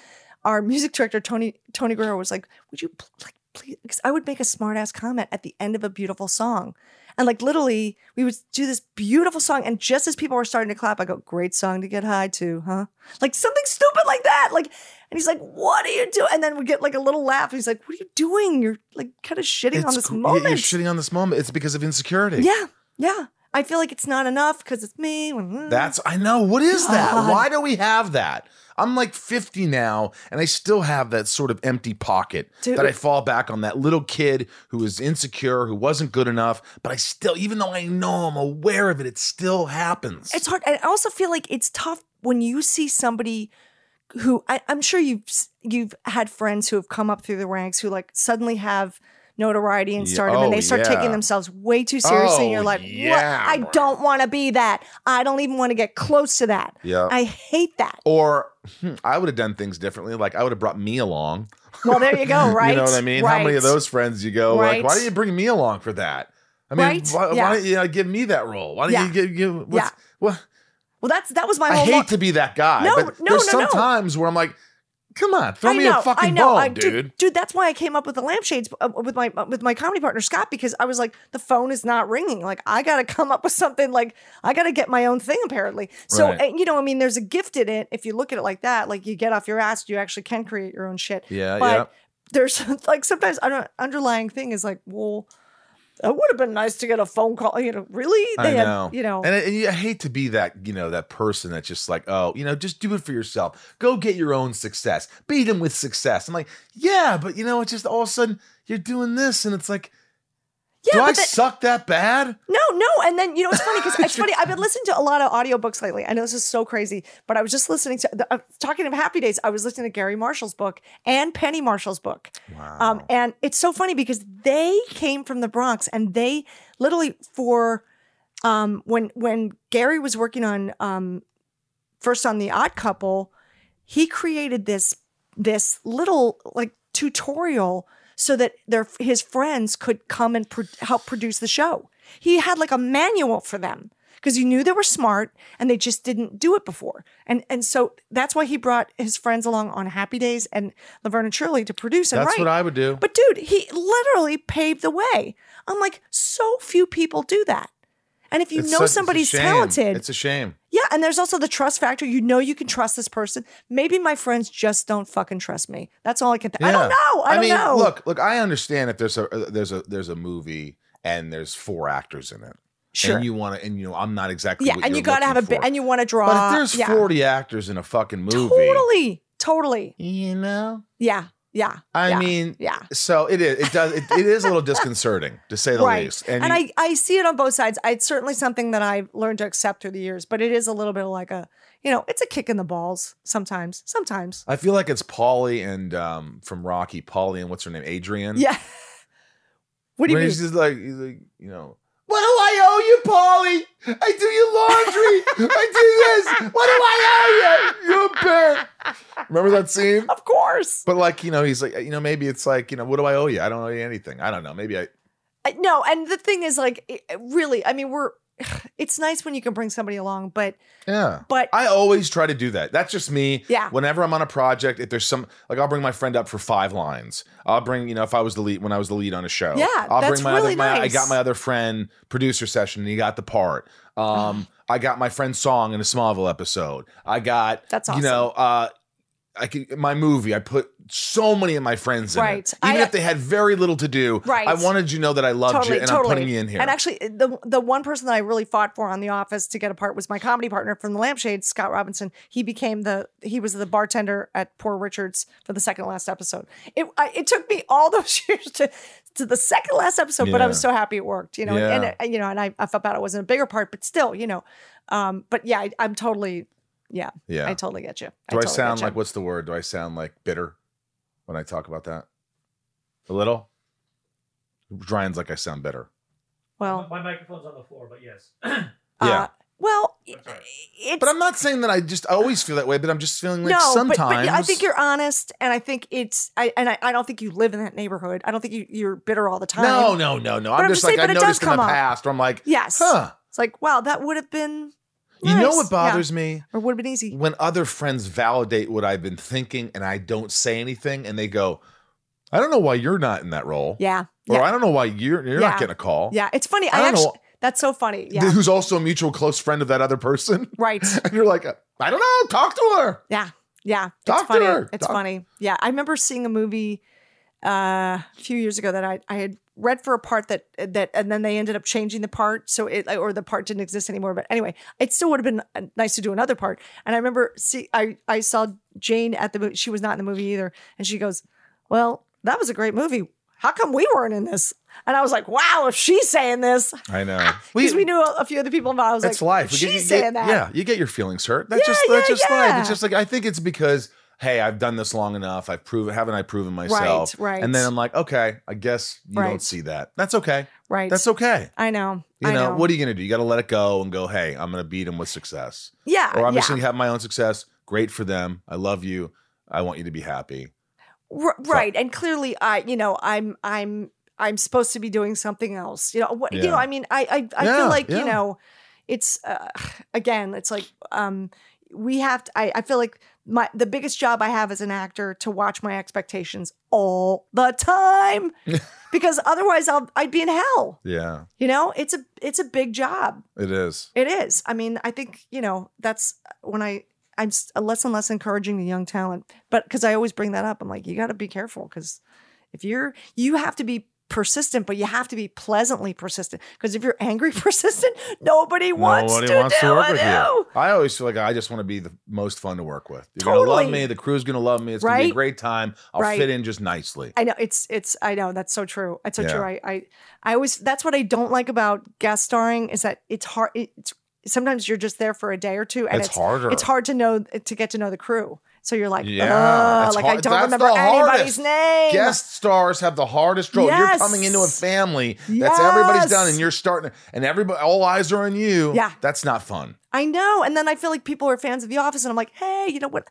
our music director, Tony, Tony Guerrero, was like, would you like, please? Because I would make a smart ass comment at the end of a beautiful song. And like literally we would do this beautiful song, and just as people were starting to clap, I go, great song to get high to, huh? Like something stupid like that. Like, and he's like, what are you doing? And then we get like a little laugh. He's like, what are you doing? You're like kind of shitting it's, on this moment. You're shitting on this moment. It's because of insecurity. Yeah. Yeah. I feel like it's not enough because it's me. That's, I know. What is God. that? Why do we have that? I'm like fifty now, and I still have that sort of empty pocket Dude. that I fall back on, that little kid who is insecure, who wasn't good enough, but I still, even though I know I'm aware of it, it still happens. It's hard. I also feel like it's tough when you see somebody who, I, I'm sure you've, you've had friends who have come up through the ranks who like suddenly have notoriety and stardom, yeah. oh, and they start yeah. taking themselves way too seriously, oh, and you're like, what? Yeah. I don't want to be that. I don't even want to get close to that. Yeah. I hate that. Or hmm, I would have done things differently. Like I would have brought me along. Well, there you go, right? You know what I mean? Right. How many of those friends you go, right. like, why do you bring me along for that? I mean, right? why, yeah. why don't you give me that role? Why don't yeah. you give, give what's, yeah. what? Well, that's that was my whole I hate lo- to be that guy. No, but no, there's no, some no. times where I'm like, come on, throw I me know, a fucking I know. bone, I, dude. dude. Dude, that's why I came up with the Lampshades uh, with my uh, with my comedy partner, Scott, because I was like, the phone is not ringing. Like, I got to come up with something. Like, I got to get my own thing, apparently. So, right. and, you know, I mean, there's a gift in it. If you look at it like that, like you get off your ass, you actually can create your own shit. Yeah, but yeah. there's like sometimes an underlying thing is like, well, it would have been nice to get a phone call. You know, really? They I had, know. You know. And I, and I hate to be that, you know, that person that's just like, oh, you know, just do it for yourself. Go get your own success. Beat them with success. I'm like, yeah, but you know, it's just all of a sudden you're doing this, and it's like, yeah, do I that, suck that bad? No, no. And then, you know, it's funny because it's funny. I've been listening to a lot of audiobooks lately. I know this is so crazy, but I was just listening to, the, uh, talking of Happy Days, I was listening to Gary Marshall's book and Penny Marshall's book. Wow. Um, and it's so funny because they came from the Bronx, and they literally for, um, when, when Gary was working on, um, first on The Odd Couple, he created this, this little like tutorial so that their his friends could come and pro- help produce the show. He had like a manual for them because he knew they were smart and they just didn't do it before. And and so that's why he brought his friends along on Happy Days and Laverne and Shirley to produce and that's write. That's what I would do. But dude, he literally paved the way. I'm like, so few people do that. And if you it's know such, somebody's it's talented. It's a shame. Yeah, and there's also the trust factor. You know you can trust this person. Maybe my friends just don't fucking trust me. That's all I can think. Yeah. I don't know. I, I don't mean, know. Look, look, I understand if there's a there's a there's a movie and there's four actors in it. Sure. And you want to, and you know, I'm not exactly yeah, what and you're you gotta have a bit, and you want to draw. But if there's yeah. forty actors in a fucking movie. Totally. Totally. You know? Yeah. Yeah. I yeah, mean, yeah. So it is, it does, it, it is a little disconcerting to say the right. least. And, and you, I, I see it on both sides. It's certainly something that I've learned to accept through the years, but it is a little bit like a, you know, it's a kick in the balls sometimes, sometimes. I feel like it's Paulie and um, from Rocky, Paulie and what's her name? Adrian. Yeah. What do you when mean? He's just like, he's like, you know, what do I owe you, Paulie? I do your laundry. I do this. What do I owe you? You're a bitch. Remember that scene? Of course. But like, you know, he's like, you know, maybe it's like, you know, what do I owe you? I don't owe you anything. I don't know. Maybe I. I no, and the thing is, like, it, really, I mean, we're. It's nice when you can bring somebody along, but yeah, but I always try to do that. That's just me. Yeah. Whenever I'm on a project, if there's some, like I'll bring my friend up for five lines. I'll bring, you know, if I was the lead when I was the lead on a show. Yeah, I'll that's bring my really other, nice. My, I got my other friend producer session, and he got the part. Um, I got my friend's song in a Smallville episode. I got that's awesome. You know, uh, I could, my movie, I put so many of my friends in right. it. Even I, if they had very little to do, right. I wanted you to know that I loved totally, you and totally. I'm putting you in here. And actually, the the one person that I really fought for on The Office to get a part was my comedy partner from The Lampshades, Scott Robinson. He became the, he was the bartender at Poor Richard's for the second last episode. It I, it took me all those years to, to the second last episode, yeah. but I was so happy it worked, you know, yeah. and, and it, you know, and I, I felt bad it wasn't a bigger part, but still, you know, um, but yeah, I, I'm totally... Yeah, yeah, I totally get you. I do I totally sound like, what's the word? Do I sound like bitter when I talk about that? A little? Ryan's like, I sound bitter. Well, my, my microphone's on the floor, but yes. yeah. Uh, Well, it's, but I'm not saying that I just always feel that way, but I'm just feeling like no, sometimes. But, but I think you're honest, and I think it's, I and I, I don't think you live in that neighborhood. I don't think you, you're bitter all the time. No, no, no, no. I'm, I'm just, just like, saying, I noticed in the up. past, where I'm like, yes. huh. It's like, wow, that would have been nice. You know what bothers yeah. me? Or would have been easy. When other friends validate what I've been thinking, and I don't say anything, and they go, I don't know why you're not in that role. Yeah. Or yeah. I don't know why you're, you're yeah. not getting a call. Yeah, it's funny. I, I don't actually... Know, That's so funny. Yeah. Who's also a mutual close friend of that other person. Right. And you're like, I don't know. Talk to her. Yeah. Yeah. Talk it's funny. to her. It's Talk. funny. Yeah. I remember seeing a movie uh, a few years ago that I, I had read for a part that, that, and then they ended up changing the part. So it, or the part didn't exist anymore. But anyway, it still would have been nice to do another part. And I remember see, I, I saw Jane at the movie. She was not in the movie either. And she goes, well, that was a great movie. How come we weren't in this? And I was like, wow, if she's saying this. I know. Because we, we knew a few other people involved. I was it's like, life. She's you, saying you, that. Yeah, you get your feelings hurt. That's yeah, just, that's yeah, just yeah. life. It's just like, I think it's because, hey, I've done this long enough. I've proven, haven't I proven myself? Right, right. And then I'm like, okay, I guess you right. don't see that. That's okay. Right. That's okay. I know. You I know, know, what are you going to do? You got to let it go and go, hey, I'm going to beat him with success. Yeah. Or I'm yeah. just going to have my own success. Great for them. I love you. I want you to be happy. R- right. So. And clearly, I, you know, I'm, I'm, I'm supposed to be doing something else. You know, what, yeah. you know, I mean, I, I, I yeah, feel like, yeah. you know, it's, uh, again, it's like, um, we have to, I, I feel like my, the biggest job I have as an actor to watch my expectations all the time, because otherwise I'll, I'd be in hell. Yeah. You know, it's a, it's a big job. It is. It is. I mean, I think, you know, that's when I, I'm less and less encouraging the young talent, but cause I always bring that up. I'm like, you gotta be careful. Cause if you're, you have to be persistent, but you have to be pleasantly persistent, because if you're angry persistent, nobody wants nobody to wants do to work with you. I always feel like I just want to be the most fun to work with. You're totally. Gonna love me, the crew's gonna love me, it's right? gonna be a great time, I'll right. fit in just nicely. I know, it's it's I know, that's so true. That's so yeah. true. I, I I always, that's what I don't like about guest starring, is that it's hard, it's sometimes you're just there for a day or two, and it's, it's harder it's hard to know to get to know the crew. So you're like, yeah, like hard. I don't That's remember anybody's hardest. name. Guest stars have the hardest role. Yes. You're coming into a family. Yes. That's everybody's done, and you're starting, and everybody, all eyes are on you. Yeah. That's not fun. I know. And then I feel like people are fans of The Office, and I'm like, hey, you know what?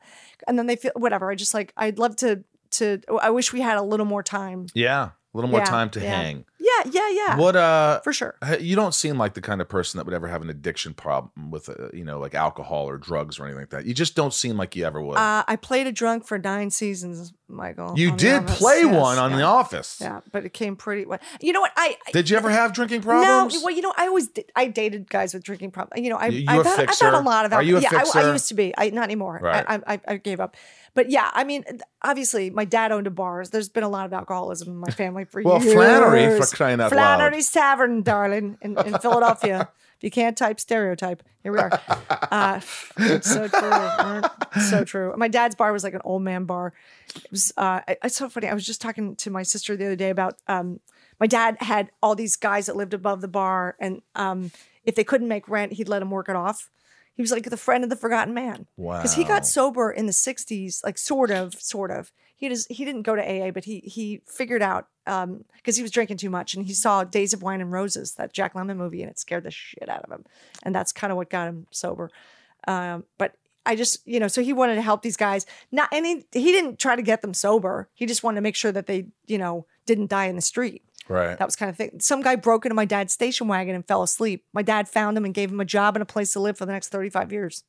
And then they feel whatever. I just like, I'd love to, to, I wish we had a little more time. Yeah. A little more yeah, time to yeah. hang. Yeah, yeah, yeah. What? Uh, For sure. You don't seem like the kind of person that would ever have an addiction problem with, uh, you know, like alcohol or drugs or anything like that. You just don't seem like you ever would. Uh, I played a drunk for nine seasons, Michael. You did play yes, one on yeah. The Office. Yeah, but it came pretty well. You know what? I, I did you ever have drinking problems? No. Well, you know, I always did, I dated guys with drinking problems. You know, I you I've, a had, fixer? I've had a lot of. Alcohol. Are you a yeah, fixer? I, I used to be. I not anymore. Right. I, I I gave up. But yeah, I mean, obviously, my dad owned a bar. There's been a lot of alcoholism in my family. For well, years. Flannery, for crying out loud. Flannery's Tavern, darling, in, in Philadelphia. If you can't type stereotype, here we are. Uh, it's so true. So true. My dad's bar was like an old man bar. It was. Uh, it's so funny. I was just talking to my sister the other day about um, my dad had all these guys that lived above the bar, and um, if they couldn't make rent, he'd let them work it off. He was like the friend of the forgotten man. Wow. Because he got sober in the sixties, like sort of, sort of. He just, he didn't go to A A, but he he figured out, um, because he was drinking too much, and he saw Days of Wine and Roses, that Jack Lemmon movie, and it scared the shit out of him. And that's kind of what got him sober. Um, but I just, you know, so he wanted to help these guys. Not, and he, he didn't try to get them sober. He just wanted to make sure that they, you know, didn't die in the street. Right. That was kind of thing. Some guy broke into my dad's station wagon and fell asleep. My dad found him and gave him a job and a place to live for the next thirty-five years.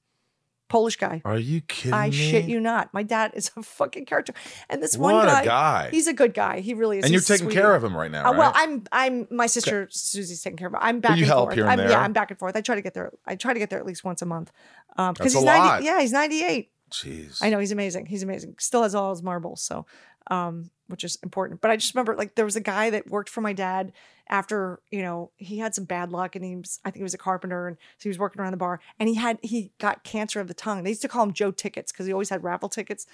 Polish guy. Are you kidding I me? I shit you not. My dad is a fucking character. And this what one guy, a guy, he's a good guy. He really is. And you're he's taking sweet. care of him right now, right? Uh, well, I'm, I'm, my sister okay. Susie's taking care of him. I'm back you and help forth. Here and there. Yeah, I'm back and forth. I try to get there. I try to get there at least once a month. Um, That's he's a ninety, lot. Yeah, he's ninety-eight. Jeez. I know, he's amazing. He's amazing. Still has all his marbles. So, um, which is important. But I just remember, like, there was a guy that worked for my dad after, you know, he had some bad luck, and he was, I think he was a carpenter, and so he was working around the bar, and he had, he got cancer of the tongue. They used to call him Joe Tickets because he always had raffle tickets.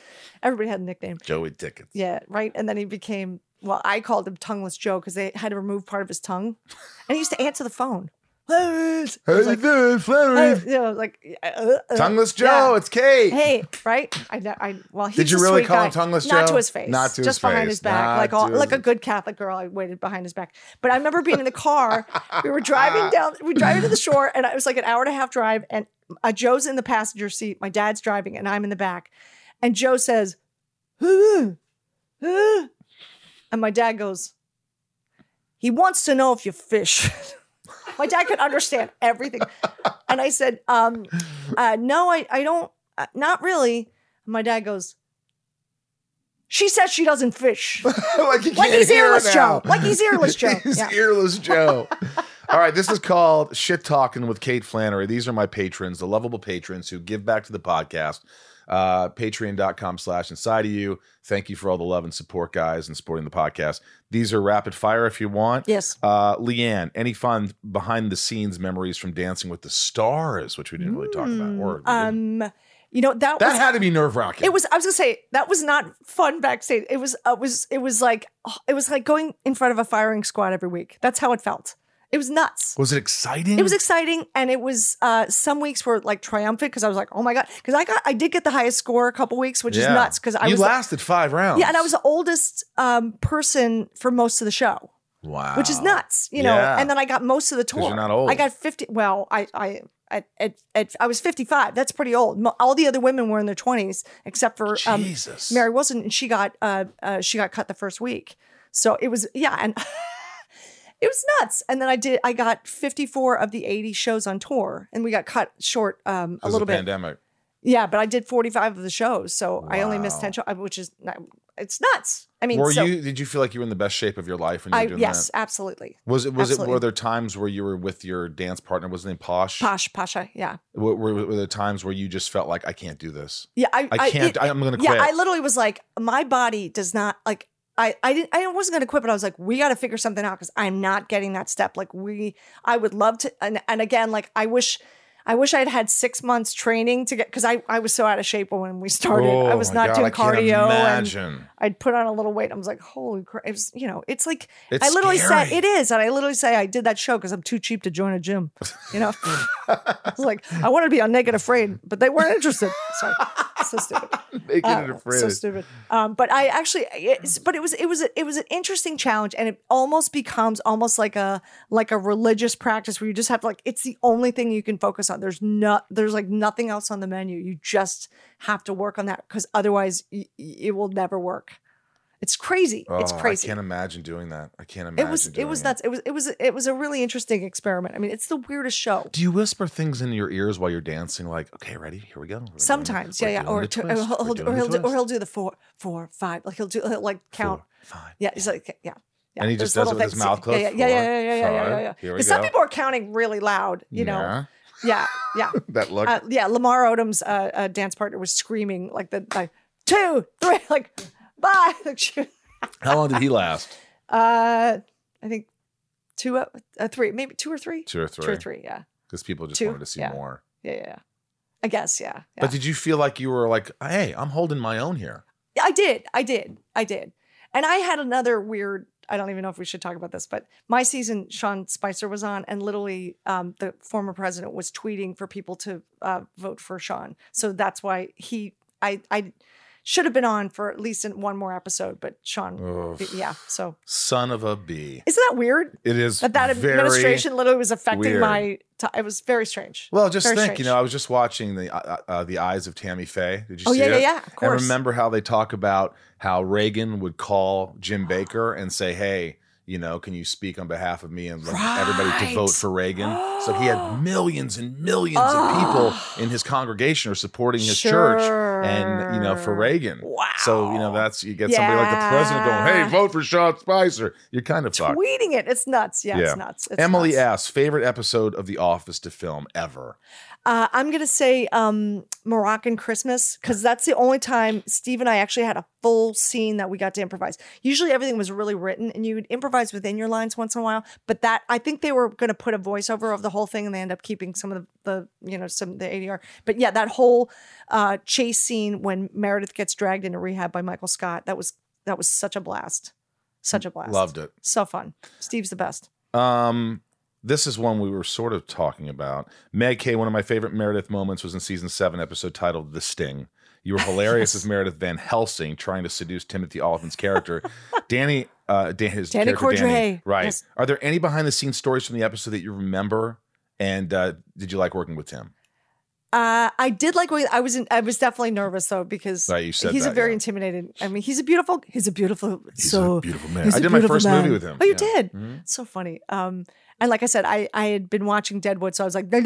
Everybody had a nickname. Joey Tickets. Yeah, right. And then he became, well, I called him Tongueless Joe because they had to remove part of his tongue. And he used to answer the phone. Liz. How you like, doing, Flannery? You know, like uh, uh, Tongueless Joe. Yeah. It's Kate. Hey, right? I, I well, he's did you a really call guy. Him Tongueless Joe? Not to his face. Not to his just face. Behind his back, not like all, his... like a good Catholic girl. I waited behind his back. But I remember being in the car. We were driving down. We were driving to the shore, and it was like an hour and a half drive. And uh, Joe's in the passenger seat. My dad's driving, and I'm in the back. And Joe says, "Huh, huh," and my dad goes, "He wants to know if you fish." My dad could understand everything. And I said, um, uh, no, I, I don't, uh, not really. And my dad goes, she says she doesn't fish. like, like, he's earless Joe. Like he's earless Joe. He's yeah. earless Joe. All right, this is called Shit Talking with Kate Flannery. These are my patrons, the lovable patrons who give back to the podcast. Uh, patreon.com slash inside of you. Thank you for all the love and support, guys, and supporting the podcast. These are rapid fire if you want. Yes. Uh, Leanne, any fun behind the scenes memories from Dancing with the Stars, which we didn't really mm. talk about? Or um, you know, that that was, had to be nerve wracking. It was. I was gonna say that was not fun backstage. It was. Uh, was. It was like it was like going in front of a firing squad every week. That's how it felt. It was nuts. Was it exciting? It was exciting. And it was, uh, some weeks were like triumphant because I was like, oh my God. Because I got, I did get the highest score a couple weeks, which yeah. is nuts. Because I you was. You lasted the, five rounds. Yeah. And I was the oldest um, person for most of the show. Wow. Which is nuts, you know. Yeah. And then I got most of the tour. You're not old. I got fifty. Well, I, I, at, at, at, I was fifty-five. That's pretty old. All the other women were in their twenties except for um, Jesus. Mary Wilson. And she got, uh, uh, she got cut the first week. So it was, yeah. And, it was nuts. And then I did, I got fifty-four of the eighty shows on tour and we got cut short um, a little bit. Pandemic. Yeah, but I did forty-five of the shows. So wow. I only missed ten shows, which is, not, it's nuts. I mean, were so, you, did you feel like you were in the best shape of your life when you were doing I, yes, that? Yes, absolutely. Was it, was absolutely. it, were there times where you were with your dance partner? Was his name Posh? Posh, Pasha, yeah. Were, were, were there times where you just felt like, I can't do this? Yeah, I, I can't, I, it, I'm going to quit. Yeah, I literally was like, my body does not, like, I, I didn't I wasn't gonna quit, but I was like, we gotta figure something out because I'm not getting that step. Like we I would love to and, and again, like I wish I wish I had had six months training to get because I, I was so out of shape when we started. Oh, I was not God, doing I cardio. And I'd put on a little weight. I was like, holy crap. It was, you know, it's like it's I literally scary. Say it is, and I literally say I did that show because I'm too cheap to join a gym. You know? It's like I wanted to be on Naked Afraid, but they weren't interested. So so stupid. Naked uh, and Afraid. So stupid. Um, but I actually it, but it was it was a, it was an interesting challenge, and it almost becomes almost like a like a religious practice where you just have to, like it's the only thing you can focus on. There's not, there's like nothing else on the menu. You just have to work on that because otherwise y- y- it will never work. It's crazy. Oh, it's crazy. I can't imagine doing that. I can't imagine. It was, doing it was nuts. It. it was, it was, it was a really interesting experiment. I mean, it's the weirdest show. Do you whisper things in your ears while you're dancing? Like, okay, ready? Here we go. We're Sometimes, doing, yeah, yeah. Or, to, or, he'll, or, he'll do, or he'll do the four, four, five. Like he'll do he'll like count. Four, five. Yeah, he's like, yeah. Yeah, and he just does it with things. His mouth closed. Yeah, yeah, yeah, yeah, yeah, yeah, yeah, yeah, yeah. Here we go. Some people are counting really loud. You know. Yeah. Yeah, yeah. That look. Uh, yeah, Lamar Odom's uh, uh, dance partner was screaming like the like two, three, like bye. How long did he last? Uh, I think two, uh, three, maybe two or three. Two or three. Two or three. Yeah. Because people just two? wanted to see yeah. more. Yeah, yeah, yeah. I guess, yeah, yeah. But did you feel like you were like, hey, I'm holding my own here? I did, I did, I did, and I had another weird. I don't even know if we should talk about this, but my season, Sean Spicer was on, and literally um, the former president was tweeting for people to uh, vote for Sean. So that's why he, I, I should have been on for at least in one more episode, but Sean, Oof. yeah. So son of a bee. Isn't that weird? It is that that very administration literally was affecting weird. my time. It was very strange. Well, just very think, strange. you know, I was just watching the, uh, uh, the Eyes of Tammy Faye. Did you oh, see yeah, it? Oh yeah, yeah, of course. And remember how they talk about how Reagan would call Jim Baker and say, hey, you know, can you speak on behalf of me and like right. everybody to vote for Reagan? So he had millions and millions oh. of people in his congregation or supporting his sure. church and, you know, for Reagan. Wow. So, you know, that's, you get yeah. somebody like the president going, hey, vote for Sean Spicer. You're kind of tweeting fucked. Tweeting it. It's nuts. Yeah, yeah. it's nuts. It's Emily nuts. asks, favorite episode of The Office to film ever? Uh, I'm going to say um, Moroccan Christmas, because that's the only time Steve and I actually had a full scene that we got to improvise. Usually everything was really written and you would improvise within your lines once in a while. But that I think they were going to put a voiceover of the whole thing and they end up keeping some of the, the you know, some the A D R. But yeah, that whole uh, chase scene when Meredith gets dragged into rehab by Michael Scott. That was that was such a blast. Such a blast. Loved it. So fun. Steve's the best. Um. This is one we were sort of talking about. Meg K, one of my favorite Meredith moments was in season seven episode titled The Sting. You were hilarious as Meredith Van Helsing trying to seduce Timothy Olyphant's character. Danny, uh, Dan, his Danny character, Cordray. Danny, right. Yes. Are there any behind the scenes stories from the episode that you remember? And uh, did you like working with Tim? Uh, I did like. I was. In, I was definitely nervous though because right, you said he's that, a very yeah. intimidating. I mean, he's a beautiful. He's a beautiful. He's so a beautiful man. I did my first man. movie with him. Oh, you yeah. did. Mm-hmm. So funny. Um, and like I said, I I had been watching Deadwood, so I was like, you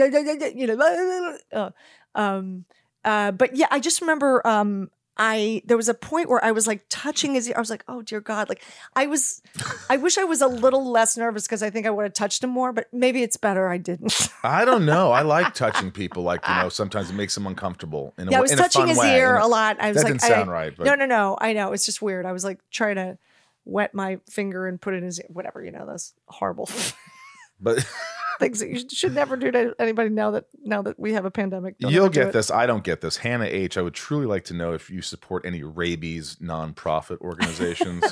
know, uh, um, uh, but yeah, I just remember. Um, I there was a point where I was like touching his ear. I was like, oh dear God, like I was. I wish I was a little less nervous because I think I would have touched him more. But maybe it's better I didn't. I don't know. I like touching people. Like you know, sometimes it makes them uncomfortable. In a yeah, way, I was in touching a fun his way. ear a, a lot. I was that like, didn't sound I, right. But. No, no, no. I know it's just weird. I was like trying to wet my finger and put it in his ear. Whatever, you know, that's horrible. But. Things that you should never do to anybody now that now that we have a pandemic. Don't You'll get this. I don't get this. Hannah H., I would truly like to know if you support any rabies nonprofit organizations.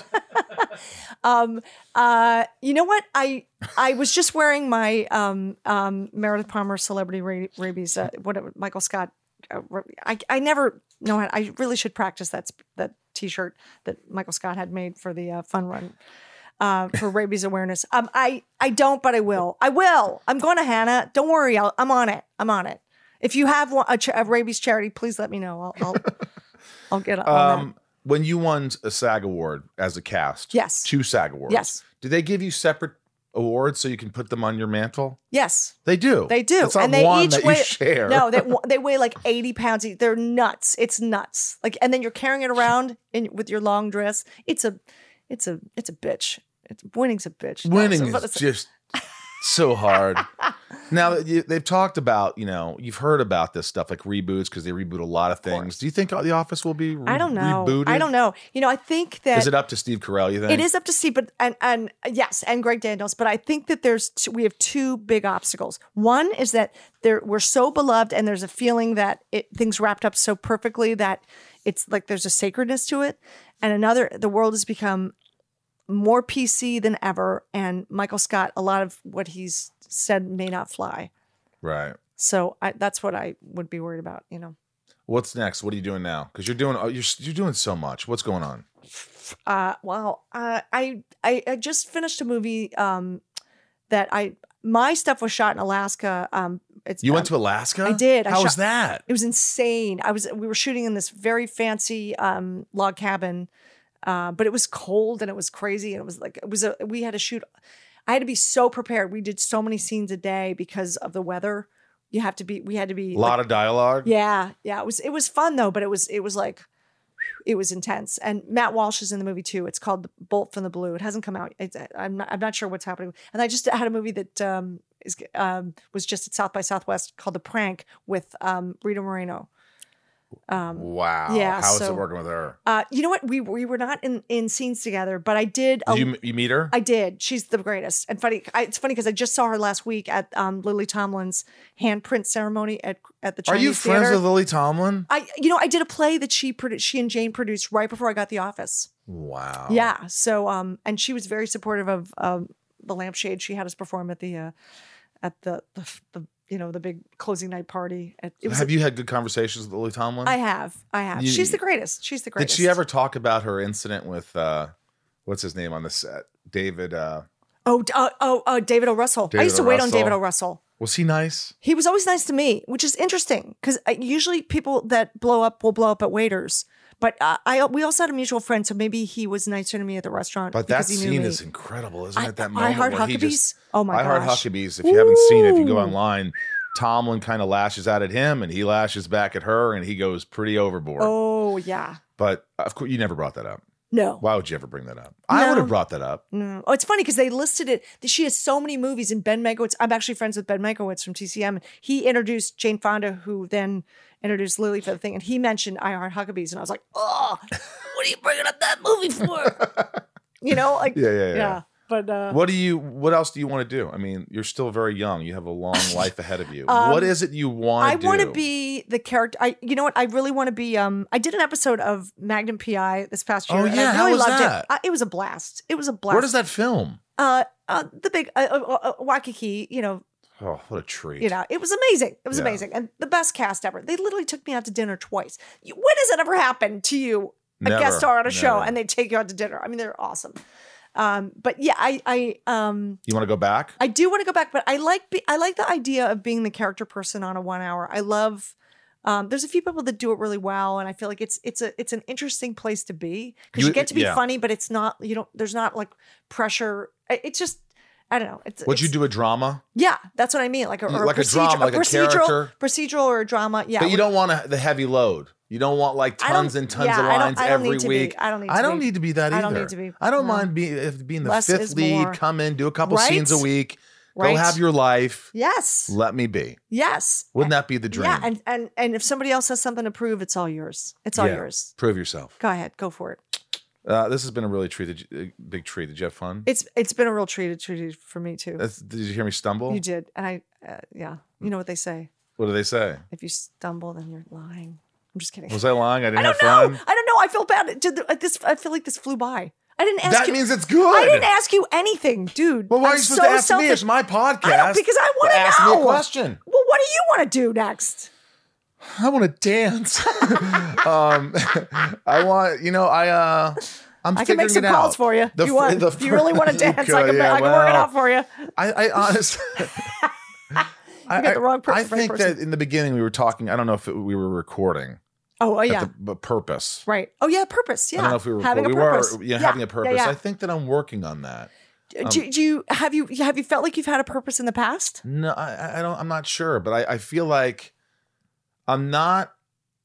um, uh, you know what? I I was just wearing my um, um, Meredith Palmer celebrity ra- rabies, uh, whatever, Michael Scott. Uh, I, I never know how. I really should practice that, that T-shirt that Michael Scott had made for the uh, fun run. Uh, for rabies awareness. Um, I, I don't, but I will. I will. I'm going to Hannah. Don't worry. I'll, I'm on it. I'm on it. If you have one, a, cha- a rabies charity, please let me know. I'll I'll, I'll get on um, that. When you won a SAG award as a cast, yes, two SAG awards. Yes. Did they give you separate awards so you can put them on your mantle? Yes, they do. They do. It's not and they one each that weigh, you share. No, they they weigh like eighty pounds each. They're nuts. It's nuts. Like, and then you're carrying it around in with your long dress. It's a It's a it's a bitch. It's winning's a bitch. Winning no, so, is just so hard. Now they've talked about, you know, you've heard about this stuff like reboots because they reboot a lot of things. Of Do you think The Office will be? Re- I don't know. Rebooted? I don't know. You know, I think that is it up to Steve Carell. You think it is up to Steve, but and and yes, and Greg Daniels. But I think that there's two, we have two big obstacles. One is that there we're so beloved, and there's a feeling that it things wrapped up so perfectly that it's like there's a sacredness to it. And another, the world has become more P C than ever. And Michael Scott, a lot of what he's said may not fly. Right. So I, that's what I would be worried about, you know. What's next? What are you doing now? Because you're doing you're you're doing so much. What's going on? Uh, wow. Uh, I, I I just finished a movie um, that I my stuff was shot in Alaska. Um, it's you um, went to Alaska? I did. I How shot, was that? It was insane. I was we were shooting in this very fancy um, log cabin, uh, but it was cold and it was crazy and it was like it was a we had to shoot. I had to be so prepared. We did so many scenes a day because of the weather. You have to be, we had to be a lot like, of dialogue. Yeah. Yeah. It was, it was fun though, but it was, it was like, it was intense. And Matt Walsh is in the movie too. It's called Bolt from the Blue. It hasn't come out. It's, I'm not, I'm not sure what's happening. And I just had a movie that um, is, um, was just at South by Southwest called The Prank with um, Rita Moreno. Um, wow. Yeah. How so, is it working with her? Uh, you know what? We we were not in, in scenes together, but I did. did a, you, you meet her? I did. She's the greatest. And funny, I, it's funny because I just saw her last week at um, Lily Tomlin's handprint ceremony at at the Chinese Are you friends Theater. with Lily Tomlin? I you know I did a play that she produced. She and Jane produced right before I got The Office. Wow. Yeah. So um and she was very supportive of um The Lampshades. She had us perform at the uh, at the the. the you know, the big closing night party. At, it was have a, you had good conversations with Lily Tomlin? I have. I have. You, She's the greatest. She's the greatest. Did she ever talk about her incident with, uh, what's his name on the set? David. Uh, oh, uh, oh, oh, David O. Russell. David I used to o. wait Russell. on David O. Russell. Was he nice? He was always nice to me, which is interesting because usually people that blow up will blow up at waiters. But uh, I we also had a mutual friend, so maybe he was nicer to me at the restaurant. But that scene is incredible, isn't I, it? That moment. I Heart Huckabees. Just, oh my gosh. I Heart Huckabees. If Ooh. you haven't seen it, if you go online, Tomlin kind of lashes out at him, and he lashes back at her, and he goes pretty overboard. Oh yeah. But of course, you never brought that up. No. Why would you ever bring that up? No. I would have brought that up. No. Oh, it's funny because they listed it. She has so many movies, and Ben Megowitz. I'm actually friends with Ben Megowitz from T C M. He introduced Jane Fonda, who then introduced Lily for the thing, and he mentioned I Heart Huckabees, and I was like, oh, what are you bringing up that movie for? You know, like yeah, yeah, yeah. yeah. But uh, what do you? What else do you want to do? I mean, you're still very young. You have a long life ahead of you. Um, what is it you want? I want to be the character. I, you know what? I really want to be. Um, I did an episode of Magnum P I this past year. Oh yeah, and I really how was loved that? It. I, it was a blast. It was a blast. Where does that film? Uh, uh, the big uh, uh, Waikiki, you know. Oh, what a treat. You know, it was amazing. It was yeah. amazing. And the best cast ever. They literally took me out to dinner twice. When has it ever happened to you, a never, guest star on a never. show, and they take you out to dinner? I mean, they're awesome. Um, but yeah, I, I, um, you want to go back? I do want to go back, but I like, be, I like the idea of being the character person on a one hour. I love, um, there's a few people that do it really well. And I feel like it's, it's a, it's an interesting place to be, because you, you get to be yeah. funny, but it's not, you don't, there's not like pressure. It's just, I don't know. It's, Would it's, you do a drama? Yeah, that's what I mean. Like a, or like a, a drama, like a, a character. Procedural or a drama. Yeah. But you don't want a, the heavy load. You don't want like tons and tons yeah, of lines I don't, I don't every week. Be, I don't need to I don't be. need to be that either. I don't need to be. I don't no. mind being, if being the Less fifth lead, more. come in, do a couple right? scenes a week, right. go have your life. Yes. Let me be. Yes. Wouldn't that be the dream? Yeah, and, and, and if somebody else has something to prove, it's all yours. It's all yeah. yours. Prove yourself. Go ahead. Go for it. Uh, this has been a really treat, a big treat. Did you have fun? It's It's been a real treat, a treat for me too. That's, did you hear me stumble? You did. And I, uh, yeah. You know what they say. What do they say? If you stumble, then you're lying. I'm just kidding. Was I lying? I didn't I don't have know. fun? I don't know. I feel bad. Did the, this, I feel like this flew by. I didn't ask that you. That means it's good. I didn't ask you anything, dude. Well, why I'm are you supposed so to ask selfish. me? It's my podcast. I don't, because I want to well, ask know. me a question. Well, what do you want to do next? I want to dance. um, I want, you know, I, uh, I'm I can make some calls out. for you. The, you want, the, if you really want to dance, could, I can, yeah, I can well, work it out for you. I, I honestly... I, got the wrong person, I think right person. that in the beginning we were talking, I don't know if it, we were recording. Oh, oh yeah. The, but purpose. Right. Oh, yeah, purpose. Yeah. I don't know if we were having recording. a purpose. We were yeah, yeah. having a purpose. Yeah, yeah. I think that I'm working on that. Um, do, do you have you have you felt like you've had a purpose in the past? No, I, I don't I'm not sure, but I, I feel like I'm not,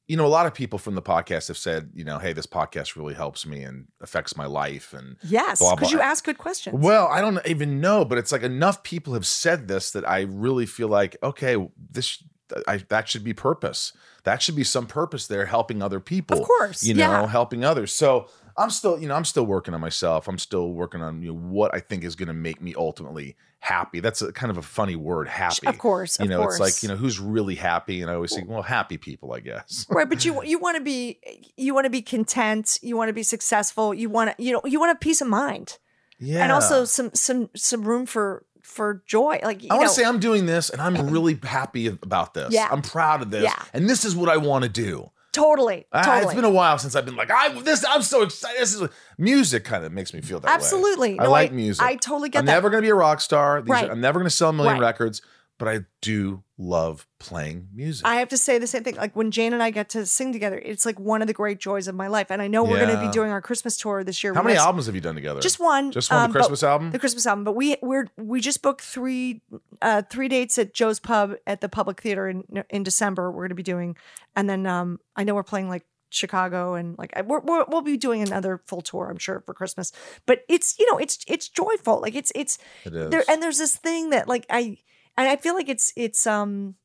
you know, a lot of people from the podcast have said, you know, hey, this podcast really helps me and affects my life. And yes, because you ask good questions. Well, I don't even know, but it's like enough people have said this that I really feel like, okay, this I, that should be purpose. That should be some purpose there, helping other people. Of course. You know, yeah. helping others. So I'm still, you know, I'm still working on myself. I'm still working on, you know, what I think is going to make me ultimately happy. That's a kind of a funny word, happy. Of course, of you know, course. It's like, you know, who's really happy? And I always think, well, happy people, I guess. Right, but you you want to be you want to be content. You want to be successful. You want to, you know, you want a peace of mind. Yeah, and also some some some room for for joy. Like you I want to say, I'm doing this, and I'm really happy about this. Yeah, I'm proud of this, yeah. and this is what I want to do. Totally, totally. Uh, it's been a while since I've been like, I this. I'm so excited. This is music kind of makes me feel that Absolutely. way. Absolutely, I no, like I, music. I totally get I'm that. I'm never going to be a rock star. These right. are, I'm never going to sell a million right. records, but I do love playing music. I have to say the same thing. Like when Jane and I get to sing together, it's like one of the great joys of my life. And I know yeah. we're going to be doing our Christmas tour this year. How we're many albums have you done together? Just one. Just one. Um, the Christmas album. The Christmas album. But we we're we just booked three uh, three dates at Joe's Pub at the Public Theater in in December. We're going to be doing, and then um, I know we're playing like Chicago and like we're, we're, we'll be doing another full tour, I'm sure, for Christmas. But it's you know it's it's joyful. Like it's it's it is. There, and there's this thing that like I. And I feel like it's it's um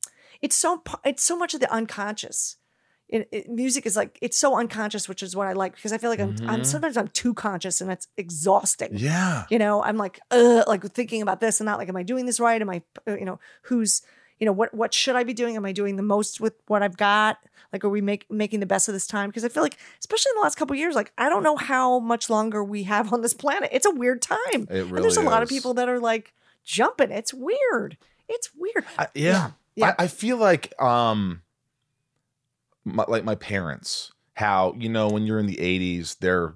it's so it's so much of the unconscious. It, it, music is like it's so unconscious, which is what I like because I feel like I'm, mm-hmm. I'm sometimes I'm too conscious and it's exhausting. Yeah, you know I'm like uh like thinking about this and not like am I doing this right? Am I you know who's you know what what should I be doing? Am I doing the most with what I've got? Like are we make, making the best of this time? Because I feel like especially in the last couple of years, like I don't know how much longer we have on this planet. It's a weird time. It really and there's a is. lot of people that are like jumping. It's weird. It's weird. I, yeah. yeah. yeah. I, I feel like, um, my, like my parents, how, you know, when you're in the eighties, they're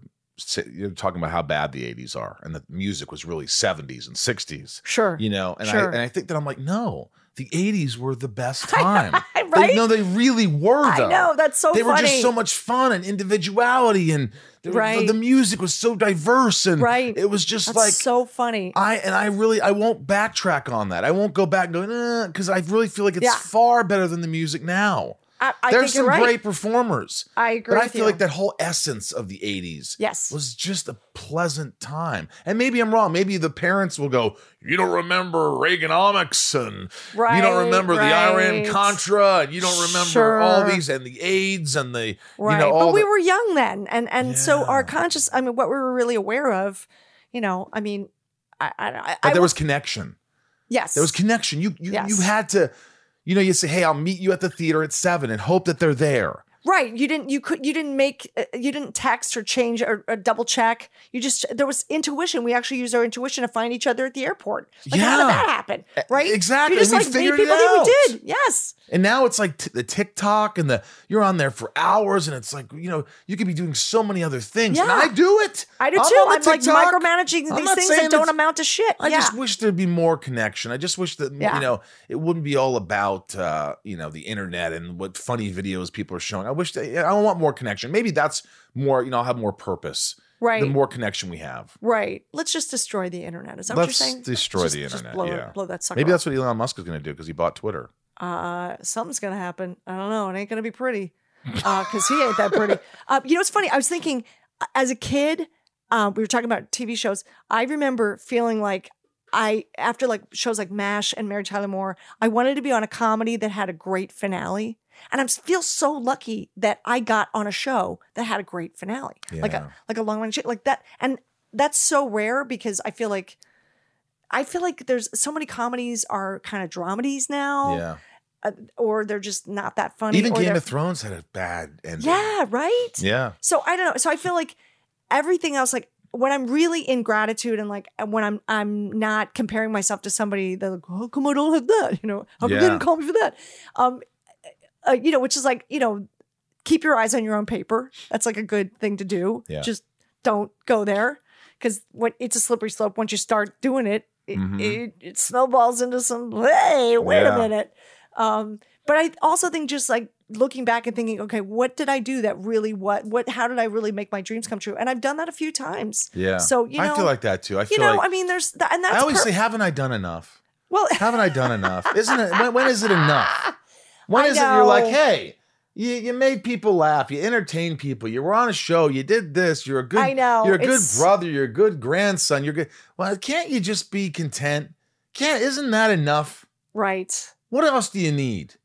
you're talking about how bad the eighties are and the music was really seventies and sixties. Sure. You know, and, sure. I, and I think that I'm like, no, the eighties were the best time. Right? They, no, they really were though. I know, that's so they funny. They were just so much fun and individuality and they, right. the, the music was so diverse and right. it was just that's like so funny. I and I really I won't backtrack on that. I won't go back and go, nah, because I really feel like it's yeah. far better than the music now. I, I There's think some you're right. great performers. I agree. But I feel you. like that whole essence of the eighties yes. was just a pleasant time. And maybe I'm wrong. Maybe the parents will go, you don't remember Reaganomics and right, you don't remember right. the Iran-Contra and you don't remember sure. all these and the AIDS and the, right. you know, all But we the- were young then. And, and yeah. so our conscious, I mean, what we were really aware of, you know, I mean, I don't know. But I, there was connection. Yes. There was connection. You You, yes. you had to. You know, you say, hey, I'll meet you at the theater at seven and hope that they're there. Right. You didn't, you could, you didn't make, you didn't text or change or, or double check. You just, there was intuition. We actually used our intuition to find each other at the airport. Like, yeah. How did that happen? Right. Exactly. We just and like made people think we did. Yes. And now it's like t- the TikTok and the, you're on there for hours and it's like, you know, you could be doing so many other things. Yeah. And I do it. I do I'm too. I'm TikTok. like micromanaging I'm these things that don't amount to shit. I yeah. just wish there'd be more connection. I just wish that, yeah. you know, it wouldn't be all about, uh, you know, the internet and what funny videos people are showing. I wish they, I want more connection. Maybe that's more, you know, I'll have more purpose. Right. The more connection we have. Right. Let's just destroy the internet. Is that Let's what you're saying? Let's destroy just, the internet. Blow, yeah. blow that sucker Maybe off. That's what Elon Musk is going to do because he bought Twitter. Uh, something's going to happen. I don't know. It ain't going to be pretty because uh, he ain't that pretty. Uh, you know, it's funny. I was thinking as a kid, uh, we were talking about T V shows. I remember feeling like I, after like shows like MASH and Mary Tyler Moore, I wanted to be on a comedy that had a great finale. And I feel so lucky that I got on a show that had a great finale, yeah. like a like a long running shit like that. And that's so rare because I feel like I feel like there's so many comedies are kind of dramedies now, yeah. uh, or they're just not that funny. Even Game of Thrones had a bad ending. Yeah, right. Yeah. So I don't know. So I feel like everything else, like when I'm really in gratitude and like when I'm I'm not comparing myself to somebody, they're like, oh, come on, I don't have that. You know, how come you didn't call me for that? Um. Uh, you know, which is like, you know, keep your eyes on your own paper. That's like a good thing to do. Yeah. Just don't go there because what it's a slippery slope. Once you start doing it, it, mm-hmm. it, it snowballs into some, hey, wait yeah. a minute. Um, but I also think just like looking back and thinking, okay, what did I do that really, what, what, how did I really make my dreams come true? And I've done that a few times. Yeah. So, you know, I feel like that too. I feel you know, like, I mean, there's, th- and that's I always per- say, haven't I done enough? Well, haven't I done enough? Isn't it, when, when is it enough? When is it you're like, hey, you, you made people laugh, you entertained people, you were on a show, you did this, you're a good, I know, you're a good brother, you're a good grandson, you're good. Well, can't you just be content? Can't isn't that enough? Right. What else do you need?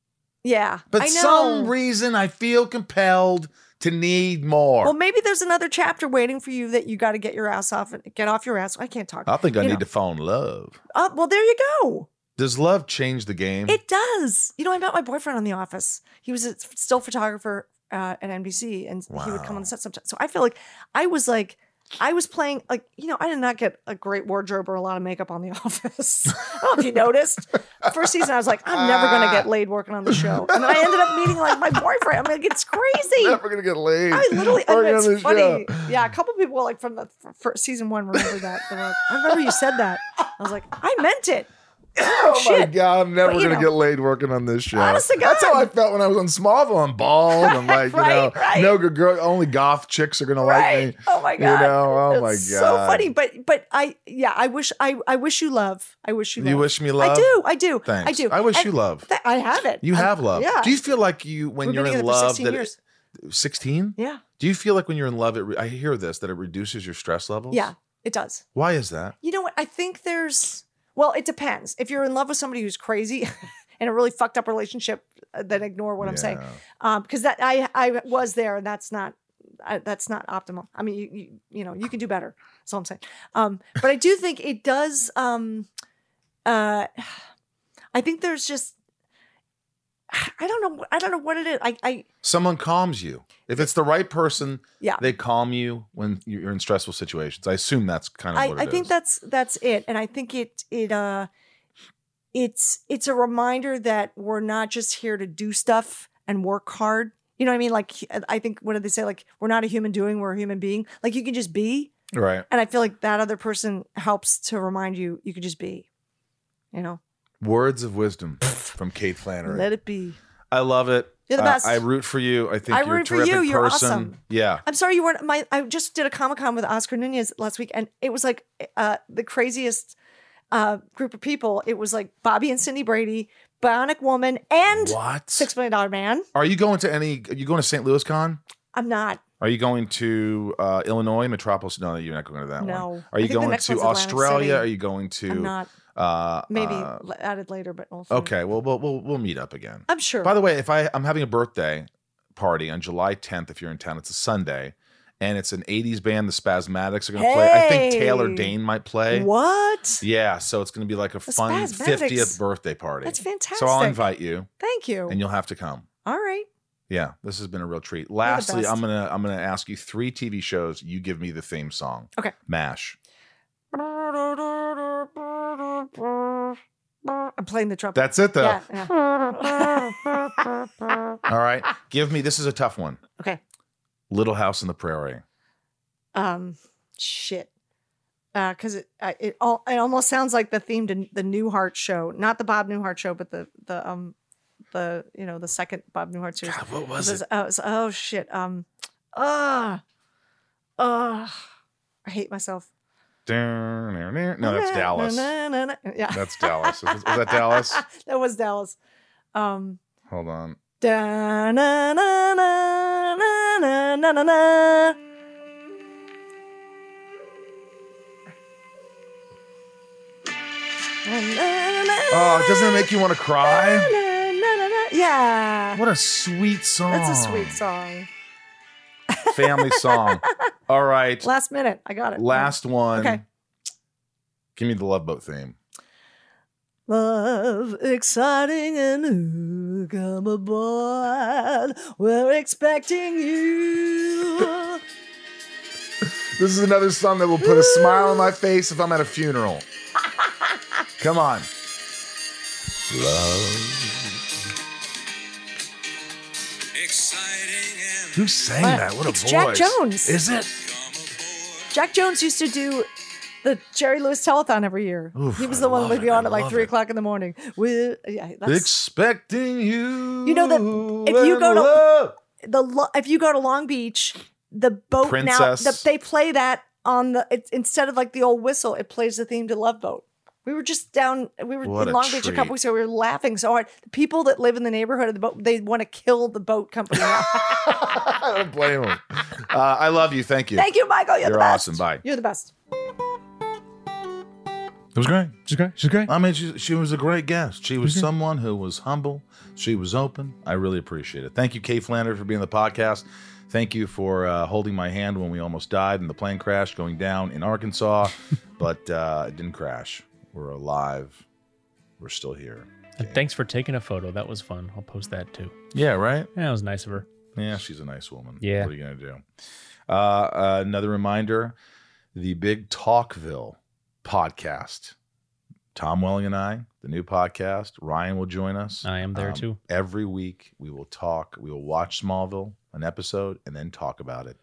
Yeah. But I know. Some reason I feel compelled to need more. Well, maybe there's another chapter waiting for you that you got to get your ass off and get off your ass. I can't talk. I think I you need know. to fall in love. Uh, well, there you go. Does love change the game? It does. You know, I met my boyfriend on The Office. He was a still photographer uh, at N B C, and wow. he would come on the set sometimes. So I feel like I was like, I was playing, like, you know, I did not get a great wardrobe or a lot of makeup on The Office. I don't know if you noticed. First season, I was like, I'm never going to get laid working on the show. And I ended up meeting, like, my boyfriend. I'm like, it's crazy. Never going to get laid. I literally, I mean, it's funny. Show. Yeah, a couple people, like, from the first season one remember that. They're like, I remember you said that. I was like, I meant it. Oh, oh my God, I'm never going to get laid working on this show. Honestly, that's how I felt when I was on Smallville. I'm bald. I'm like, right, you know, right. no good girl. Only goth chicks are going right. to like me. Oh my God. You know, oh that's my God. So funny. But, but I, yeah, I wish, I, I wish you love. I wish you love. You wish me love? I do. I do. Thanks. I do. I wish and you love. Th- I have it. You I'm, have love. Yeah. Do you feel like you, when We've you're in love, that sixteen? Yeah. Do you feel like when you're in love, it? Re- I hear this, that it reduces your stress levels? Yeah, it does. Why is that? You know what? I think there's, well, it depends. If you're in love with somebody who's crazy in a really fucked up relationship, then ignore what yeah. I'm saying. Um, because that I I was there, and that's not I, that's not optimal. I mean, you, you you know you can do better. That's all I'm saying. Um, but I do think it does. Um, uh, I think there's just I don't know I don't know what it is. I, I someone calms you if it's the right person. Yeah, they calm you when you're in stressful situations. I assume that's kind of I, what it I is. I think that's that's it, and I think it it uh it's it's a reminder that we're not just here to do stuff and work hard. You know what I mean? Like I think what did they say? Like we're not a human doing, we're a human being. Like you can just be right. And I feel like that other person helps to remind you you can just be. You know. Words of wisdom from Kate Flannery. Let it be. I love it. You're the best. Uh, I root for you. I think I you're root a terrific for you. You're person. Awesome. Yeah. I'm sorry you weren't. My I just did a Comic-Con with Oscar Nunez last week, and it was like uh, the craziest uh, group of people. It was like Bobby and Cindy Brady, Bionic Woman, and what? Six Million Dollar Man. Are you going to any? Are you going to Saint Louis Con? I'm not. Are you going to uh, Illinois, Metropolis? No, you're not going to that no. one. No. Are you going to Australia? Are you going to? I'm not. Uh, Maybe uh, added later, but also okay. Well, we'll we'll we'll meet up again. I'm sure. By the way, if I I'm having a birthday party on July tenth, if you're in town, it's a Sunday, and it's an eighties band. The Spasmatics are going to hey. play. I think Taylor Dane might play. What? Yeah. So it's going to be like a the fun Spasmatics. fiftieth birthday party. That's fantastic. So I'll invite you. Thank you. And you'll have to come. All right. Yeah, this has been a real treat. Lastly, I'm gonna I'm gonna ask you three T V shows. You give me the theme song. Okay. MASH. I'm playing the trumpet. That's it, though. Yeah, yeah. All right, give me. This is a tough one. Okay. Little House on the Prairie. Um, shit. Uh, because it uh, it all it almost sounds like the theme to the Newhart show, not the Bob Newhart show, but the the um. The you know the second Bob Newhart series. God, what was it? Was, oh, it was, oh shit. Um, ah, uh, uh, I hate myself. No, that's Dallas. Yeah, that's Dallas. Was that Dallas? That was Dallas. Um, hold on. Oh, doesn't it make you want to cry? Yeah. What a sweet song. That's a sweet song. Family song. All right. Last minute. I got it. Last one. Okay. Give me the Love Boat theme. Love, exciting and new. Come aboard. We're expecting you. This is another song that will put a smile on my face if I'm at a funeral. Come on. Love. Who sang but that? What a it's voice. Jack Jones. Is it? Jack Jones used to do the Jerry Lewis telethon every year. Oof, he was the I one that would be it. on I at like three it. o'clock in the morning. With yeah, that's, expecting you. You know that if you go to love. the if you go to Long Beach, the boat Princess. now the, they play that on the it, instead of like the old whistle, it plays the theme to Love Boat. We were just down, we were what in Long a Beach treat. a couple weeks ago. We were laughing so hard. The people that live in the neighborhood of the boat, they want to kill the boat company. I don't blame them. Uh, I love you. Thank you. Thank you, Michael. You're, You're the best. Awesome. Bye. You're the best. It was great. She's great. She's great. I mean, she, she was a great guest. She was mm-hmm. someone who was humble. She was open. I really appreciate it. Thank you, Kate Flannery, for being on the podcast. Thank you for uh, holding my hand when we almost died in the plane crash going down in Arkansas, but uh, it didn't crash. We're alive. We're still here. And thanks for taking a photo. That was fun. I'll post that too. Yeah, right? Yeah, it was nice of her. Yeah, she's a nice woman. Yeah. What are you going to do? Uh, uh, another reminder, the Big Talkville podcast. Tom Welling and I, the new podcast. Ryan will join us. I am there um, too. Every week we will talk. We will watch Smallville, an episode, and then talk about it.